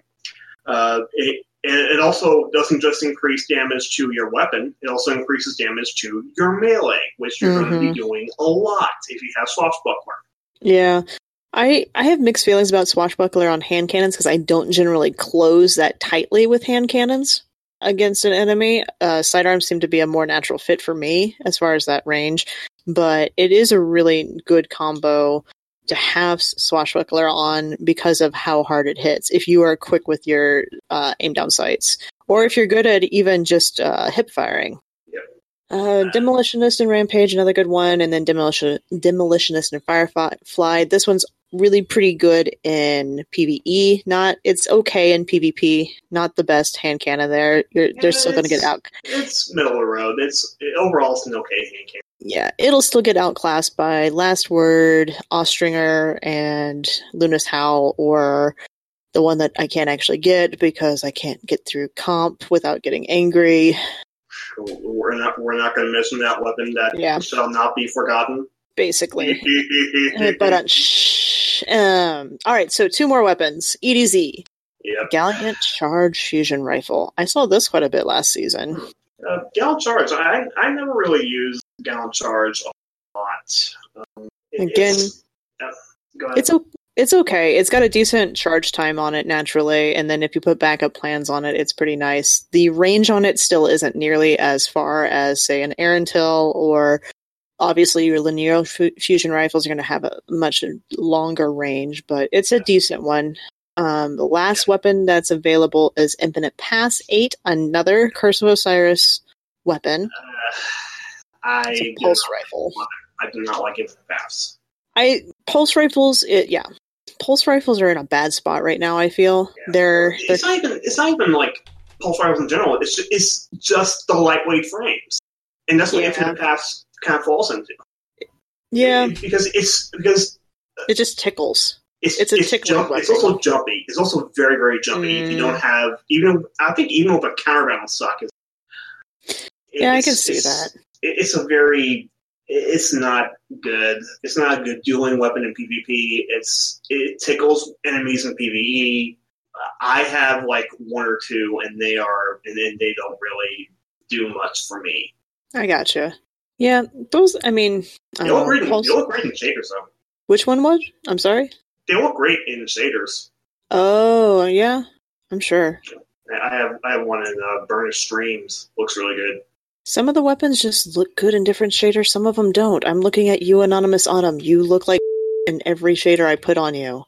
Uh, it And it also doesn't just increase damage to your weapon, it also increases damage to your melee, which you're mm-hmm. going to be doing a lot if you have Swashbuckler. Yeah. I, I have mixed feelings about Swashbuckler on hand cannons because I don't generally close that tightly with hand cannons against an enemy. Uh, sidearms seem to be a more natural fit for me as far as that range, but it is a really good combo to have Swashbuckler on because of how hard it hits if you are quick with your uh, aim down sights, or if you're good at even just uh, hip firing. Yep. Uh, Demolitionist and Rampage, another good one, and then Demolition- Demolitionist and Firefly. This one's really pretty good in PvE. Not It's okay in PvP. Not the best hand cannon there. You're, yeah, they're still going to get out. It's middle of the road. It's, it, overall, it's an okay hand cannon. Yeah, it'll still get outclassed by Last Word, Ostringer, and Lunas Howl, or the one that I can't actually get because I can't get through comp without getting angry. We're not we're not going to mention that weapon that yeah. shall not be forgotten. Basically. but uh, shh. Um, all right, so two more weapons. E D Z. Yep. Gallant Charge Fusion Rifle. I saw this quite a bit last season. Uh, Gallant Charge. I, I never really used Gallant Charge a lot. Um, it, Again, it's, uh, go ahead. it's it's okay. It's got a decent charge time on it naturally, and then if you put backup plans on it, it's pretty nice. The range on it still isn't nearly as far as, say, an Arentil, or obviously your linear f- fusion rifles are going to have a much longer range, but it's a yeah. decent one. Um, the last yeah. weapon that's available is Infinite Pass eight, another Curse of Osiris weapon. Uh... I pulse rifle. Like, I do not like it fast. I pulse rifles. It, yeah, pulse rifles are in a bad spot right now. I feel yeah. they're. It's they're, not even. It's not even like pulse rifles in general. It's just, it's just the lightweight frames, and that's what yeah. Infinite Pass kind of falls into. Yeah, it, because it's because it just tickles. It's, it's a it's tickling jump, weapon. It's also jumpy. It's also very very jumpy. Mm. If you don't have even, I think even with a counterbalance stock. It, yeah, I can see that. It's a very it's not good. It's not a good dueling weapon in PvP. It's it tickles enemies in PvE. I have like one or two, and they are, and then they don't really do much for me. I gotcha. Yeah, those. I mean, they look great. Pulse... They look great in shaders, though. Which one was? I'm sorry. They look great in shaders. Oh yeah, I'm sure. I have I have one in uh, Burnished Streams. Looks really good. Some of the weapons just look good in different shaders. Some of them don't. I'm looking at you, Anonymous Autumn. You look like in every shader I put on you.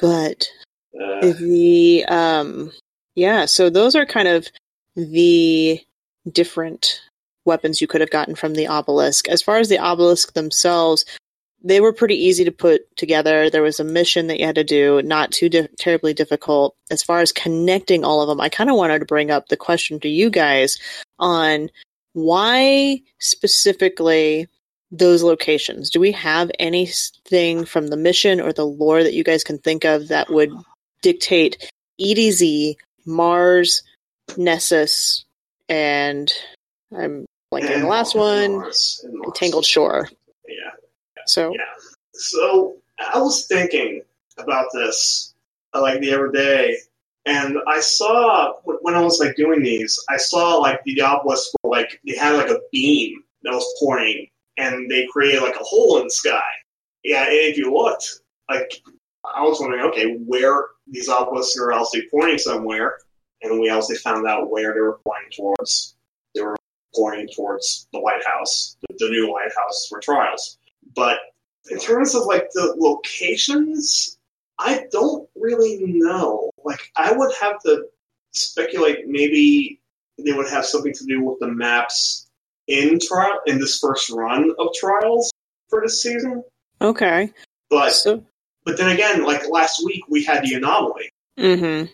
But uh, the um yeah, so those are kind of the different weapons you could have gotten from the obelisk. As far as the obelisk themselves, they were pretty easy to put together. There was a mission that you had to do, not too di- terribly difficult. As far as connecting all of them, I kind of wanted to bring up the question to you guys on why specifically those locations. Do we have anything from the mission or the lore that you guys can think of that would dictate E D Z, Mars, Nessus, and I'm like in the last one, Mars, Mars. Tangled Shore? Yeah. So yeah. So I was thinking about this like the other day, and I saw when I was like doing these, I saw like the obelisk were like they had like a beam that was pointing, and they created like a hole in the sky. Yeah, and if you looked, like I was wondering, okay, where these obelisks are obviously pointing somewhere, and we obviously found out where they were pointing towards. They were pointing towards the lighthouse, the, the new lighthouse for Trials. But in terms of, like, the locations, I don't really know. Like, I would have to speculate maybe they would have something to do with the maps in trial in this first run of Trials for this season. Okay. But so- but then again, like, last week we had the anomaly. Mm-hmm.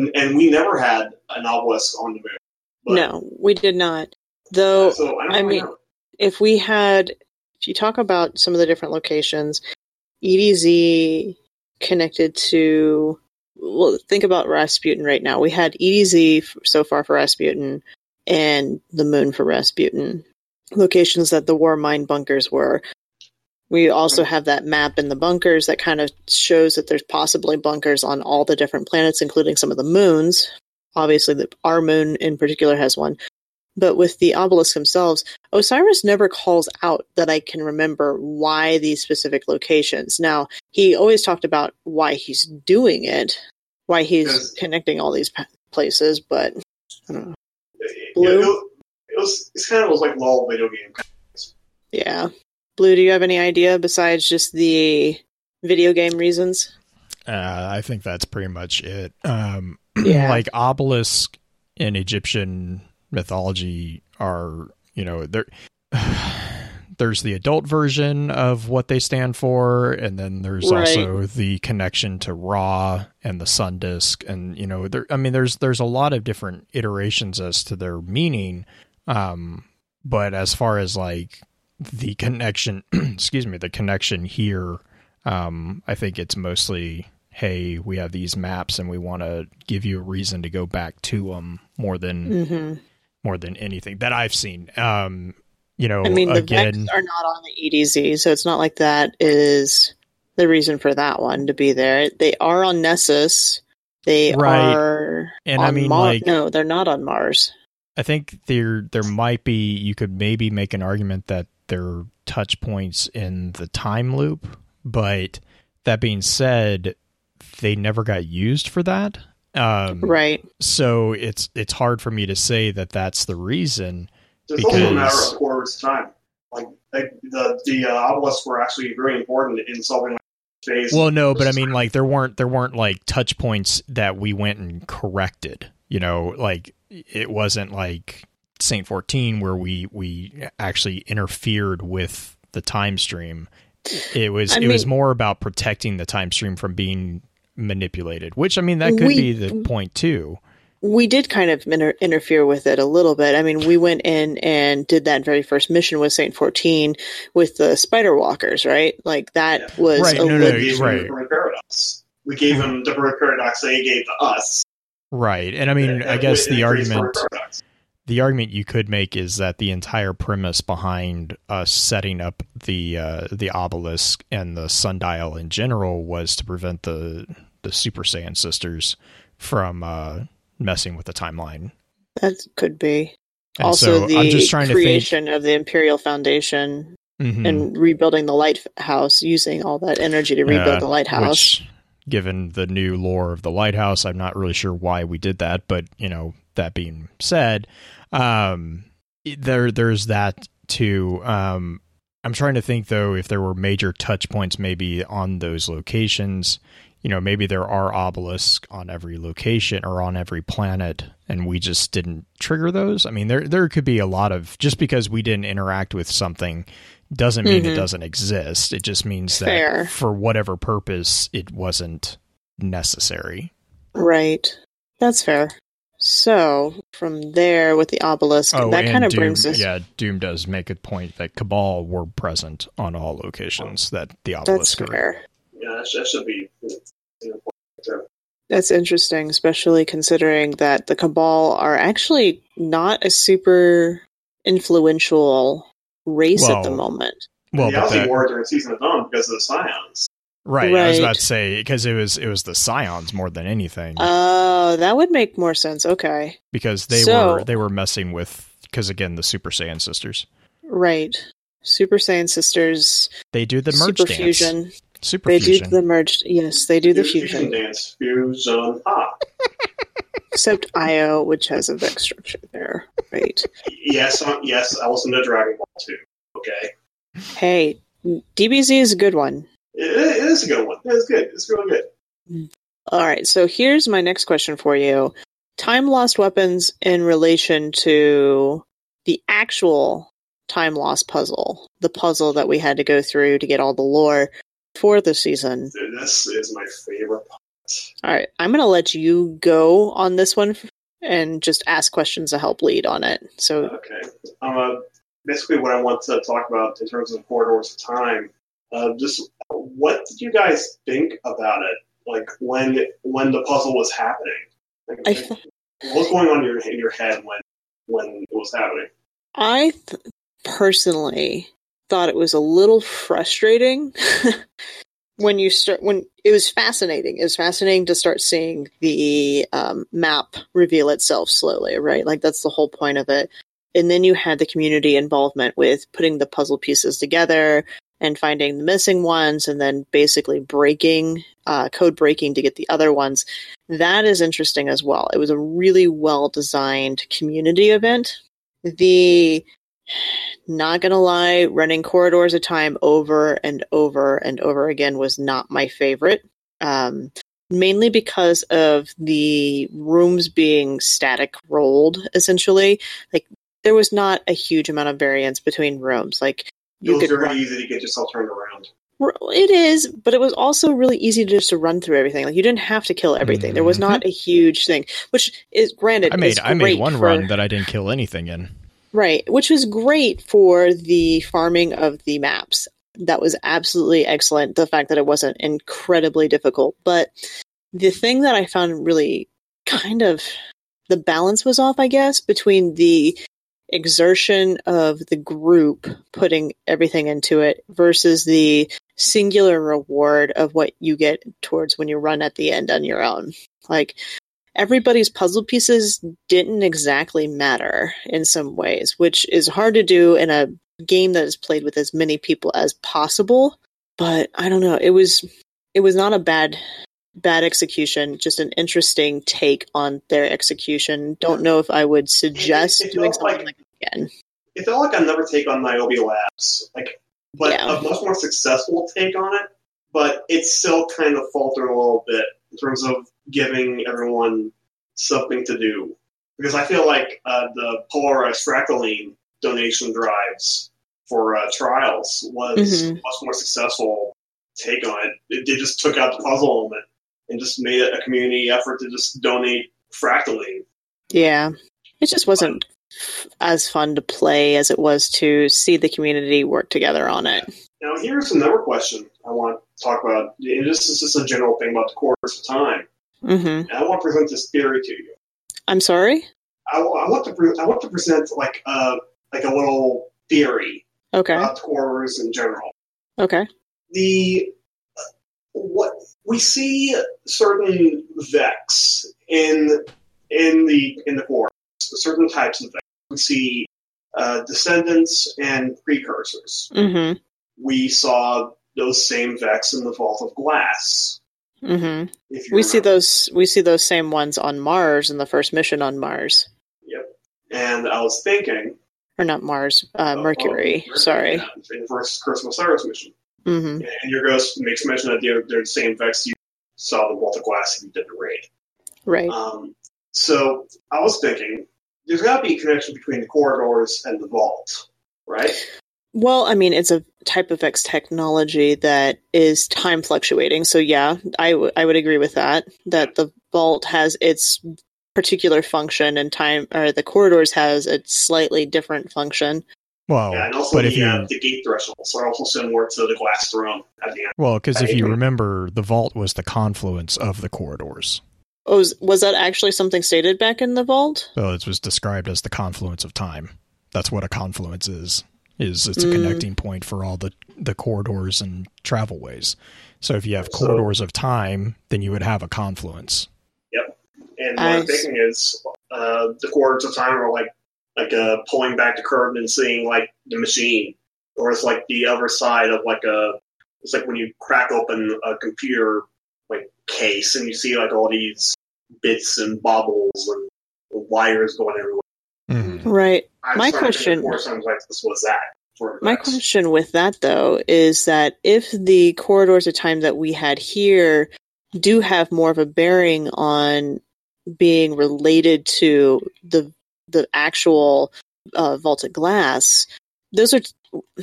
And, and we never had an obelisk on the moon. But, no, we did not. Though, so I, don't I mean, know. if we had... If you talk about some of the different locations, E D Z connected to, well, think about Rasputin right now. We had E D Z so far for Rasputin and the moon for Rasputin, locations that the war mine bunkers were. We also have that map in the bunkers that kind of shows that there's possibly bunkers on all the different planets, including some of the moons. Obviously, the, our moon in particular has one. But with the obelisks themselves, Osiris never calls out that I can remember why these specific locations. Now, he always talked about why he's doing it, why he's connecting all these places, but I don't know. Blue? Yeah, it was, it's kind of was like LOL video game. Yeah. Blue, do you have any idea besides just the video game reasons? Uh, I think that's pretty much it. Um, yeah. Like obelisk in Egyptian mythology are, you know, there there's the adult version of what they stand for, and then there's right. also the connection to Ra and the sun disk, and you know, there I mean there's there's a lot of different iterations as to their meaning, um but as far as like the connection excuse me the connection here, um I think it's mostly, hey, we have these maps and we want to give you a reason to go back to them more than mm-hmm. more than anything that I've seen. Um, you know, I mean, the again, Vex are not on the E D Z, so it's not like that is the reason for that one to be there. They are on Nessus. They right. are and on I mean, Mar- like, no, they're not on Mars. I think there there might be, you could maybe make an argument that there are touch points in the time loop, but that being said, they never got used for that. Um, right. So it's, it's hard for me to say that that's the reason. It's also a matter of forward's time. Like, like the, the uh, obelisks were actually very important in solving like, phase. Well, no, but I mean, time. like there weren't, there weren't like touch points that we went and corrected, you know, like it wasn't like Saint fourteen where we, we actually interfered with the time stream. It was, I it mean, was more about protecting the time stream from being manipulated, which I mean that could we, be the point too. We did kind of inter- interfere with it a little bit. I mean, we went in and did that very first mission with Saint fourteen with the spider walkers, right? Like that yeah. was right. a no, no, no, right. different paradox. We gave them the different paradox they gave to us, right? And I mean, and, I guess the argument. the argument you could make is that the entire premise behind us setting up the uh, the obelisk and the sundial in general was to prevent the the Super Saiyan sisters from uh, messing with the timeline. That could be. And also, so the I'm just trying creation to think... of the Imperial Foundation mm-hmm. and rebuilding the lighthouse, using all that energy to rebuild uh, the lighthouse. Which, given the new lore of the lighthouse, I'm not really sure why we did that. But, you know, that being said, um, there there's that too. Um, I'm trying to think, though, if there were major touch points maybe on those locations. You know, maybe there are obelisks on every location or on every planet, and we just didn't trigger those. I mean, there there could be a lot of, just because we didn't interact with something doesn't mean mm-hmm. it doesn't exist. It just means that Fair. for whatever purpose, it wasn't necessary. Right. That's fair. So, from there with the obelisk, oh, that kind of Doom, brings us... Yeah, Doom does make a point that Cabal were present on all locations that the obelisk... That's fair. Are. Yeah, that should, that should be... You know, there. That's interesting, especially considering that the Cabal are actually not a super influential race well, at the moment. Well, yeah, the Aussie War during Season of the Dawn because of the Scions. Right, right, I was about to say, because it was it was the Scions more than anything. Oh, uh, that would make more sense, okay. Because they so, were they were messing with, because again, the Super Saiyan sisters. Right. Super Saiyan sisters. They do the merge dance. Fusion. Super they fusion. do the merged, yes, they do the fusion, fusion dance. Fusion, ah. Except I O, which has a Vex structure there, right? Yes, um, yes, I listen to Dragon Ball too. Okay. Hey, D B Z is a good one. It, it is a good one. It's good. It's really good. All right, so here's my next question for you: time lost weapons in relation to the actual time lost puzzle, the puzzle that we had to go through to get all the lore. For the season. Dude, this is my favorite part. Alright, I'm going to let you go on this one and just ask questions to help lead on it. So, okay. Um, uh, basically what I want to talk about in terms of corridors of time, uh, just what did you guys think about it? Like, when when the puzzle was happening? Like, I th- what was going on in your, in your head when, when it was happening? I th- personally... thought it was a little frustrating when you start when it was fascinating it was fascinating to start seeing the um map reveal itself slowly, right? Like, that's the whole point of it. And then you had the community involvement with putting the puzzle pieces together and finding the missing ones, and then basically breaking uh code breaking to get the other ones. That is interesting as well. It was a really well designed community event. The Not gonna lie, running corridors of time over and over and over again was not my favorite. Um, mainly because of the rooms being static rolled, essentially. Like, there was not a huge amount of variance between rooms. Like, you could run- easy to get yourself turned around. It is, but it was also really easy just to run through everything. Like, you didn't have to kill everything. Mm-hmm. There was not a huge thing, which is granted. I made I made one for- run that I didn't kill anything in. Right, which was great for the farming of the maps. That was absolutely excellent, the fact that it wasn't incredibly difficult. But the thing that I found really kind of... the balance was off, I guess, between the exertion of the group putting everything into it versus the singular reward of what you get towards when you run at the end on your own. Like... everybody's puzzle pieces didn't exactly matter in some ways, which is hard to do in a game that is played with as many people as possible. But I don't know. It was it was not a bad bad execution, just an interesting take on their execution. Don't know if I would suggest it, it doing something like, like that again. It felt like another take on Niobe Labs, like, but yeah. a much more successful take on it. But it still kind of faltered a little bit in terms of giving everyone something to do. Because I feel like uh, the polarized fractaline donation drives for uh, Trials was mm-hmm. a much more successful take on it. It. They just took out the puzzle element and just made it a community effort to just donate fractaline. Yeah. It just wasn't but, as fun to play as it was to see the community work together on it. Now, here's another question I want to talk about. And this is just a general thing about the course of time. Mm-hmm. I want to present this theory to you. I'm sorry? I, I want to pre- I want to present like a like a little theory okay. about horrors in general. Okay. The what we see certain Vex in in the in the horrors, certain types of Vex. We see uh, descendants and precursors. Mm-hmm. We saw those same Vex in the Vault of Glass. Mm-hmm. We remember. see those. We see those same ones on Mars in the first mission on Mars. Yep. And I was thinking, or not Mars, uh, uh, Mercury. Oh, Mercury. Sorry. Yeah, in the first Curse of Osiris mission. Mm-hmm. And your ghost makes mention that they're, they're the same Vex you saw the Vault of Glass and you did the raid. Right. Um, so I was thinking, there's got to be a connection between the corridors and the vault, right? Well, I mean, it's a type of Vex technology that is time fluctuating. So yeah, I, w- I would agree with that, that the vault has its particular function and time, or the corridors has a slightly different function. Well, yeah, and also but the, if you, uh, the gate thresholds are also similar to the glass throne at the end. Well, because if you remember, the vault was the confluence of the corridors. Oh, was, was that actually something stated back in the vault? Oh, it was described as the confluence of time. That's what a confluence is. Is it's a mm. connecting point for all the, the corridors and travel ways. So if you have so, corridors of time, then you would have a confluence. Yep. And what I I'm thinking is uh, the corridors of time are like like uh, pulling back the curtain and seeing like the machine, or it's like the other side of like a, it's like when you crack open a computer like case and you see like all these bits and bobbles and wires going everywhere. Mm-hmm. Right. I'm my question. Like this was that for my next. question with that though is that if the corridors of time that we had here do have more of a bearing on being related to the the actual uh, Vault of Glass, those are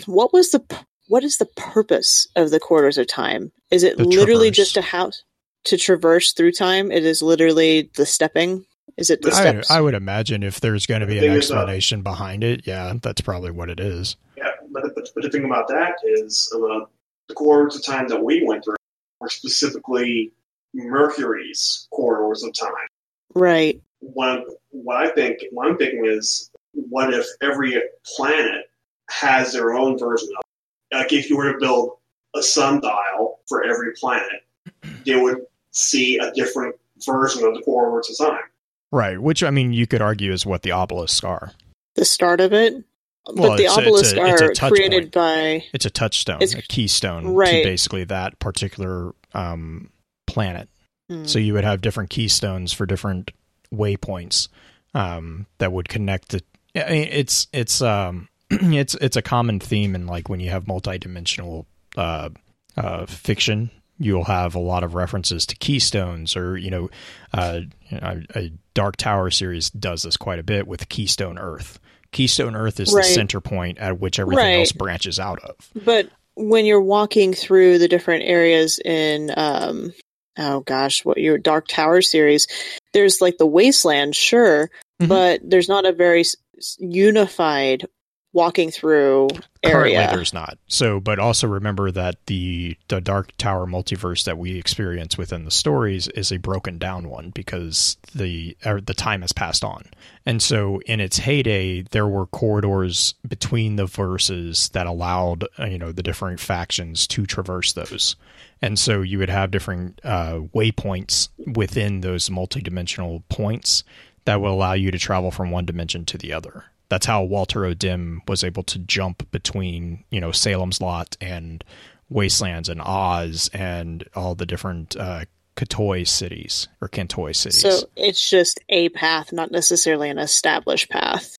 what was the what is the purpose of the corridors of time? Is it the literally traverse. just a house to traverse through time? It is literally the stepping. Is it the steps? I, I would imagine if there's going to be an explanation about, behind it, yeah, that's probably what it is. Yeah, but, but, but the thing about that is uh, the corridors of time that we went through were specifically Mercury's corridors of time. Right. What, what I think, what I'm thinking is, what if every planet has their own version of it? Like if you were to build a sundial for every planet, they would see a different version of the corridors of time. Right, which, I mean, you could argue is what the obelisks are. The start of it? But well, the obelisks a, a, are created point. by... It's a touchstone, it's, a keystone right. to basically that particular um, planet. Mm. So you would have different keystones for different waypoints um, that would connect the... I mean, it's, it's, um, it's, it's a common theme in, like, when you have multidimensional uh, uh, fiction... You'll have a lot of references to keystones, or, you know, uh, a, a Dark Tower series does this quite a bit with Keystone Earth. Keystone Earth is right. the center point at which everything right. else branches out of. But when you're walking through the different areas in, um, oh gosh, what your Dark Tower series, there's like the wasteland, sure, mm-hmm. but there's not a very unified walking through area. Currently, there's not. So, but also remember that the, the Dark Tower multiverse that we experience within the stories is a broken down one because the or the time has passed on. And so in its heyday, there were corridors between the verses that allowed, you know, the different factions to traverse those. And so you would have different uh, waypoints within those multidimensional points that will allow you to travel from one dimension to the other. That's how Walter O'Dim was able to jump between, you know, Salem's Lot and Wastelands and Oz and all the different uh, Kantoi cities or Kantoi cities. So it's just a path, not necessarily an established path.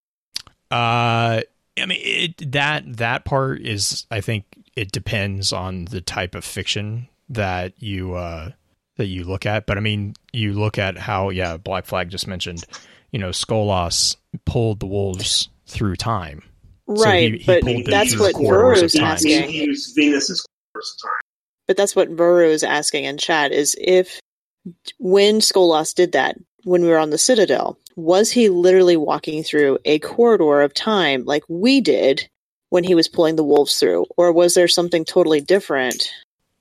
Uh, I mean, it, that that part is, I think, it depends on the type of fiction that you uh, that you look at. But I mean, you look at how, yeah, Black Flag just mentioned. You know, Skolas pulled the wolves through time. Right, so he, he but pulled that's what Vuru is asking. He used Venus's corridors of time. But that's what Vuru is asking in chat, is if, when Skolas did that, when we were on the Citadel, was he literally walking through a corridor of time like we did when he was pulling the wolves through? Or was there something totally different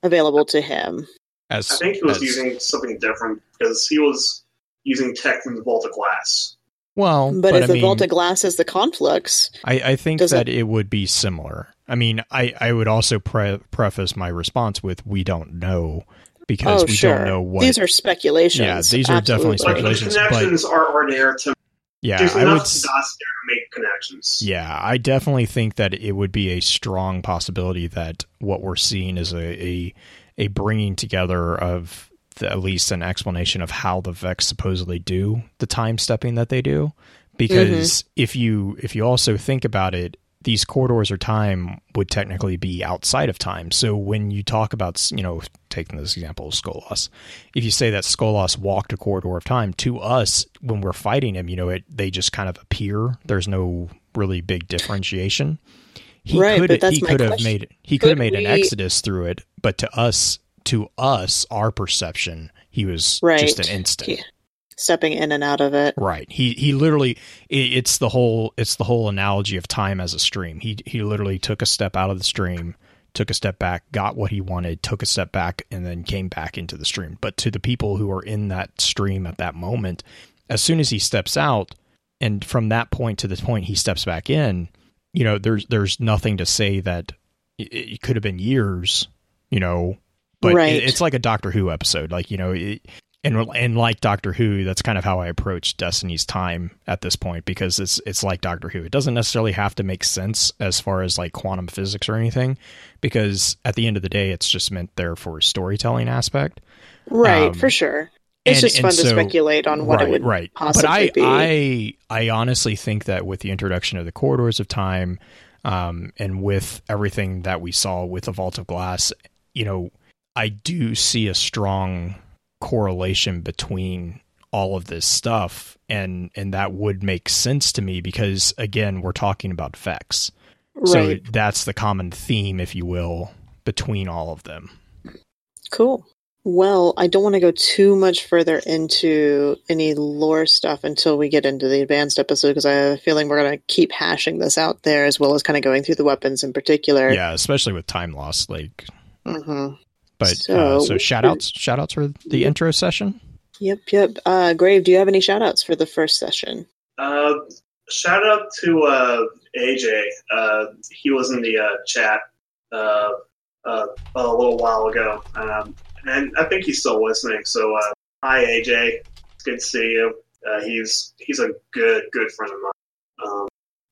available to him? As, I think he was as, using something different, because he was... using tech from the Vault of Glass. Well, but, but if I the mean, Vault of Glass is the conflux, I, I think that it... it would be similar. I mean, I, I would also pre- preface my response with we don't know because oh, we sure. don't know what these are speculations. Yeah, these Absolutely. are definitely speculations. Like, the connections but, are ordinary to. Yeah, There's I enough would, dots there to make connections. Yeah, I definitely think that it would be a strong possibility that what we're seeing is a a, a bringing together of. The, at least an explanation of how the Vex supposedly do the time stepping that they do, because mm-hmm. if you if you also think about it, these corridors or time would technically be outside of time. So when you talk about, you know, taking this example of Skolas, if you say that Skolas walked a corridor of time, to us when we're fighting him, you know, it they just kind of appear. There's no really big differentiation. He right, could he could question. have made he could, could have made we... an exodus through it, but to us. To us, our perception, he was right. just an instant he, stepping in and out of it. Right. He he literally it, it's the whole it's the whole analogy of time as a stream. He he literally took a step out of the stream, took a step back, got what he wanted, took a step back, and then came back into the stream. But to the people who are in that stream at that moment, as soon as he steps out, and from that point to this point he steps back in, you know, there's there's nothing to say that it, it could have been years, you know. But right. it's like a Doctor Who episode, like, you know, it, and and like Doctor Who, that's kind of how I approach Destiny's time at this point, because it's it's like Doctor Who. It doesn't necessarily have to make sense as far as like quantum physics or anything, because at the end of the day, it's just meant there for a storytelling aspect. Right, um, for sure. It's and, just fun so, to speculate on what right, it would right. possibly but I, be. I, I honestly think that with the introduction of the corridors of time um, and with everything that we saw with the Vault of Glass, you know, I do see a strong correlation between all of this stuff, and, and that would make sense to me because, again, we're talking about Vex. Right. So that's the common theme, if you will, between all of them. Cool. Well, I don't want to go too much further into any lore stuff until we get into the advanced episode, because I have a feeling we're going to keep hashing this out there, as well as kind of going through the weapons in particular. Yeah, especially with time loss. Like... Mm-hmm. But so, uh, so shout outs, shout outs for the yep. intro session. Yep. Yep. Uh, Grave, do you have any shout outs for the first session? Uh, shout out to, uh, A J. Uh, he was in the, uh, chat, uh, uh, a little while ago. Um, and I think he's still listening. So, uh, hi A J. It's good to see you. Uh, he's, he's a good, good friend of mine. Um,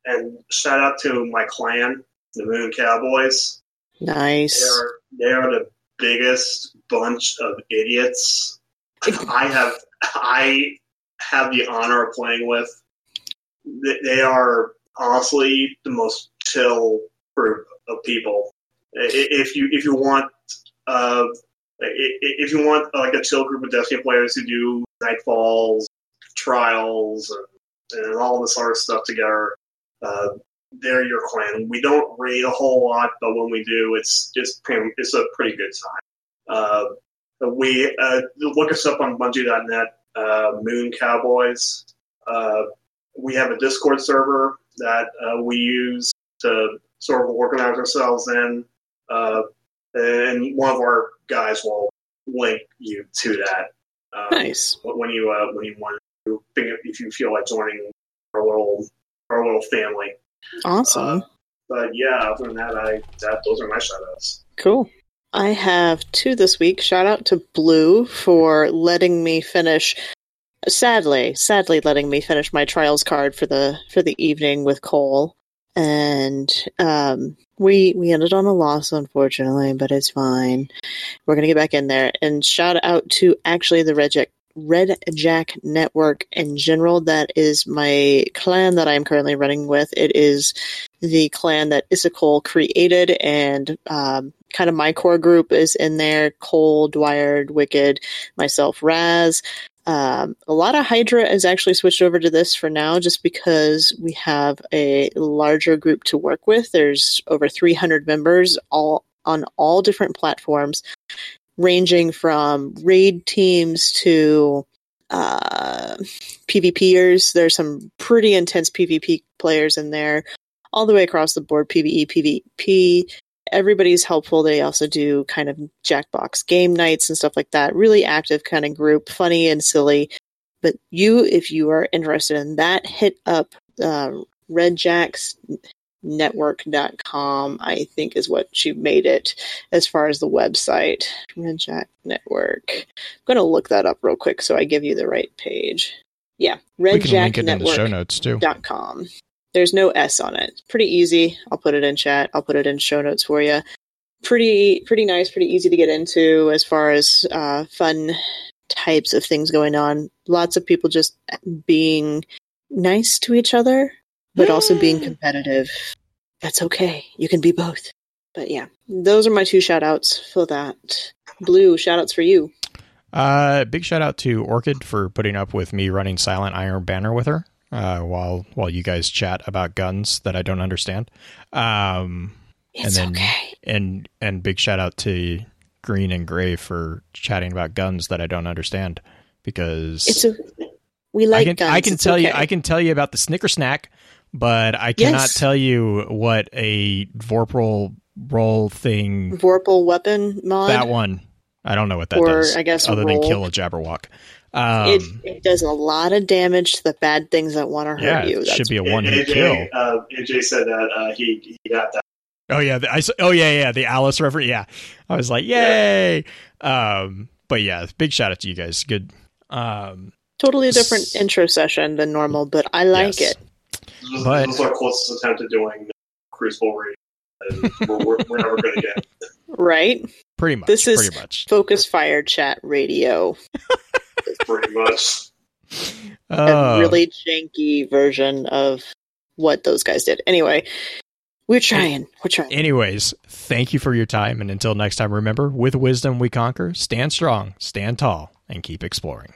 and shout out to my clan, the Moon Cowboys. Nice. They are, they are the biggest bunch of idiots I have I have the honor of playing with. They are honestly the most chill group of people. If you if you want uh if you want like a chill group of Destiny players who do Nightfalls, Trials, and, and all this sort of stuff together, uh, they're your clan. We don't raid a whole lot, but when we do, it's just pretty, it's a pretty good time. Uh, we uh, look us up on Bungie dot net, uh, Moon Cowboys. Uh, we have a Discord server that uh, we use to sort of organize ourselves in, uh, and one of our guys will link you to that. Um, nice. When you uh, when you want to, if you feel like joining our little our little family. Awesome. Uh, but yeah, other than that, I that, those are my shoutouts. Cool. I have two this week. Shout out to Blue for letting me finish. Sadly, sadly, letting me finish my Trials card for the for the evening with Cole, and um, we we ended on a loss, unfortunately, but it's fine. We're gonna get back in there. And shout out to actually the Red Jack. Red Jack Network in general. That is my clan that I'm currently running with. It is the clan that Issa Cole created, and um, kind of my core group is in there. Cole, Dwyer, Wicked, myself, Raz. Um, a lot of Hydra is actually switched over to this for now, just because we have a larger group to work with. There's over three hundred members all on all different platforms, ranging from raid teams to uh, PvPers. There's some pretty intense PvP players in there, all the way across the board, PvE, PvP. Everybody's helpful. They also do kind of Jackbox game nights and stuff like that. Really active kind of group, funny and silly. But you, if you are interested in that, hit up um, red jacks network dot com, I think is what she made it as far as the website. Red Jack Network. I'm going to look that up real quick so I give you the right page. Yeah, red jack network dot com. There's no S on it. Pretty easy. I'll put it in chat. I'll put it in show notes for you. Pretty, pretty nice, pretty easy to get into as far as uh, fun types of things going on. Lots of people just being nice to each other, but also being competitive. That's okay. You can be both. But yeah, those are my two shout outs for that. Blue, shout outs for you. Uh, big shout out to Orchid for putting up with me running Silent Iron Banner with her uh, while while you guys chat about guns that I don't understand. Um, it's and then, okay. And, and big shout out to Green and Gray for chatting about guns that I don't understand, because it's a, we like I can, guns. I can it's tell okay. you I can tell you about the Snicker Snack, but I cannot yes. tell you what a Vorpal roll thing. Vorpal Weapon mod. That one. I don't know what that or, does, I guess, other roll. than kill a Jabberwock. Um, it, it does a lot of damage to the bad things that want to hurt yeah, you. Yeah, it should be a one-hit kill. Uh, A J said that uh, he, he got that. Oh, yeah. The, I, oh, yeah, yeah. The Alice reference. Yeah. I was like, yay. Yeah. Um, but, yeah, big shout out to you guys. Good. Um, totally a different s- intro session than normal, but I like yes. it. This is, but, this is our closest attempt to doing Crucible Raid. we're, we're, we're never going to get it. Right? Pretty much. This is pretty much. Focus Fire Chat Radio. Pretty much. Uh, a really janky version of what those guys did. Anyway, we're trying. We're trying. Anyways, thank you for your time. And until next time, remember, with wisdom we conquer. Stand strong, stand tall, and keep exploring.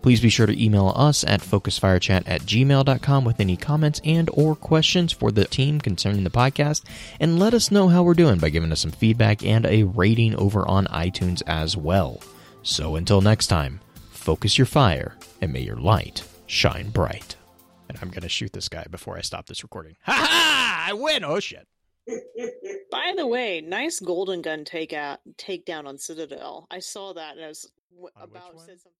Please be sure to email us at focusfirechat at gmail dot com with any comments and or questions for the team concerning the podcast, and let us know how we're doing by giving us some feedback and a rating over on iTunes as well. So until next time, focus your fire and may your light shine bright. And I'm going to shoot this guy before I stop this recording. Ha ha! I win! Oh shit! By the way, nice golden gun takeout takedown on Citadel. I saw that and I was w- about to say something.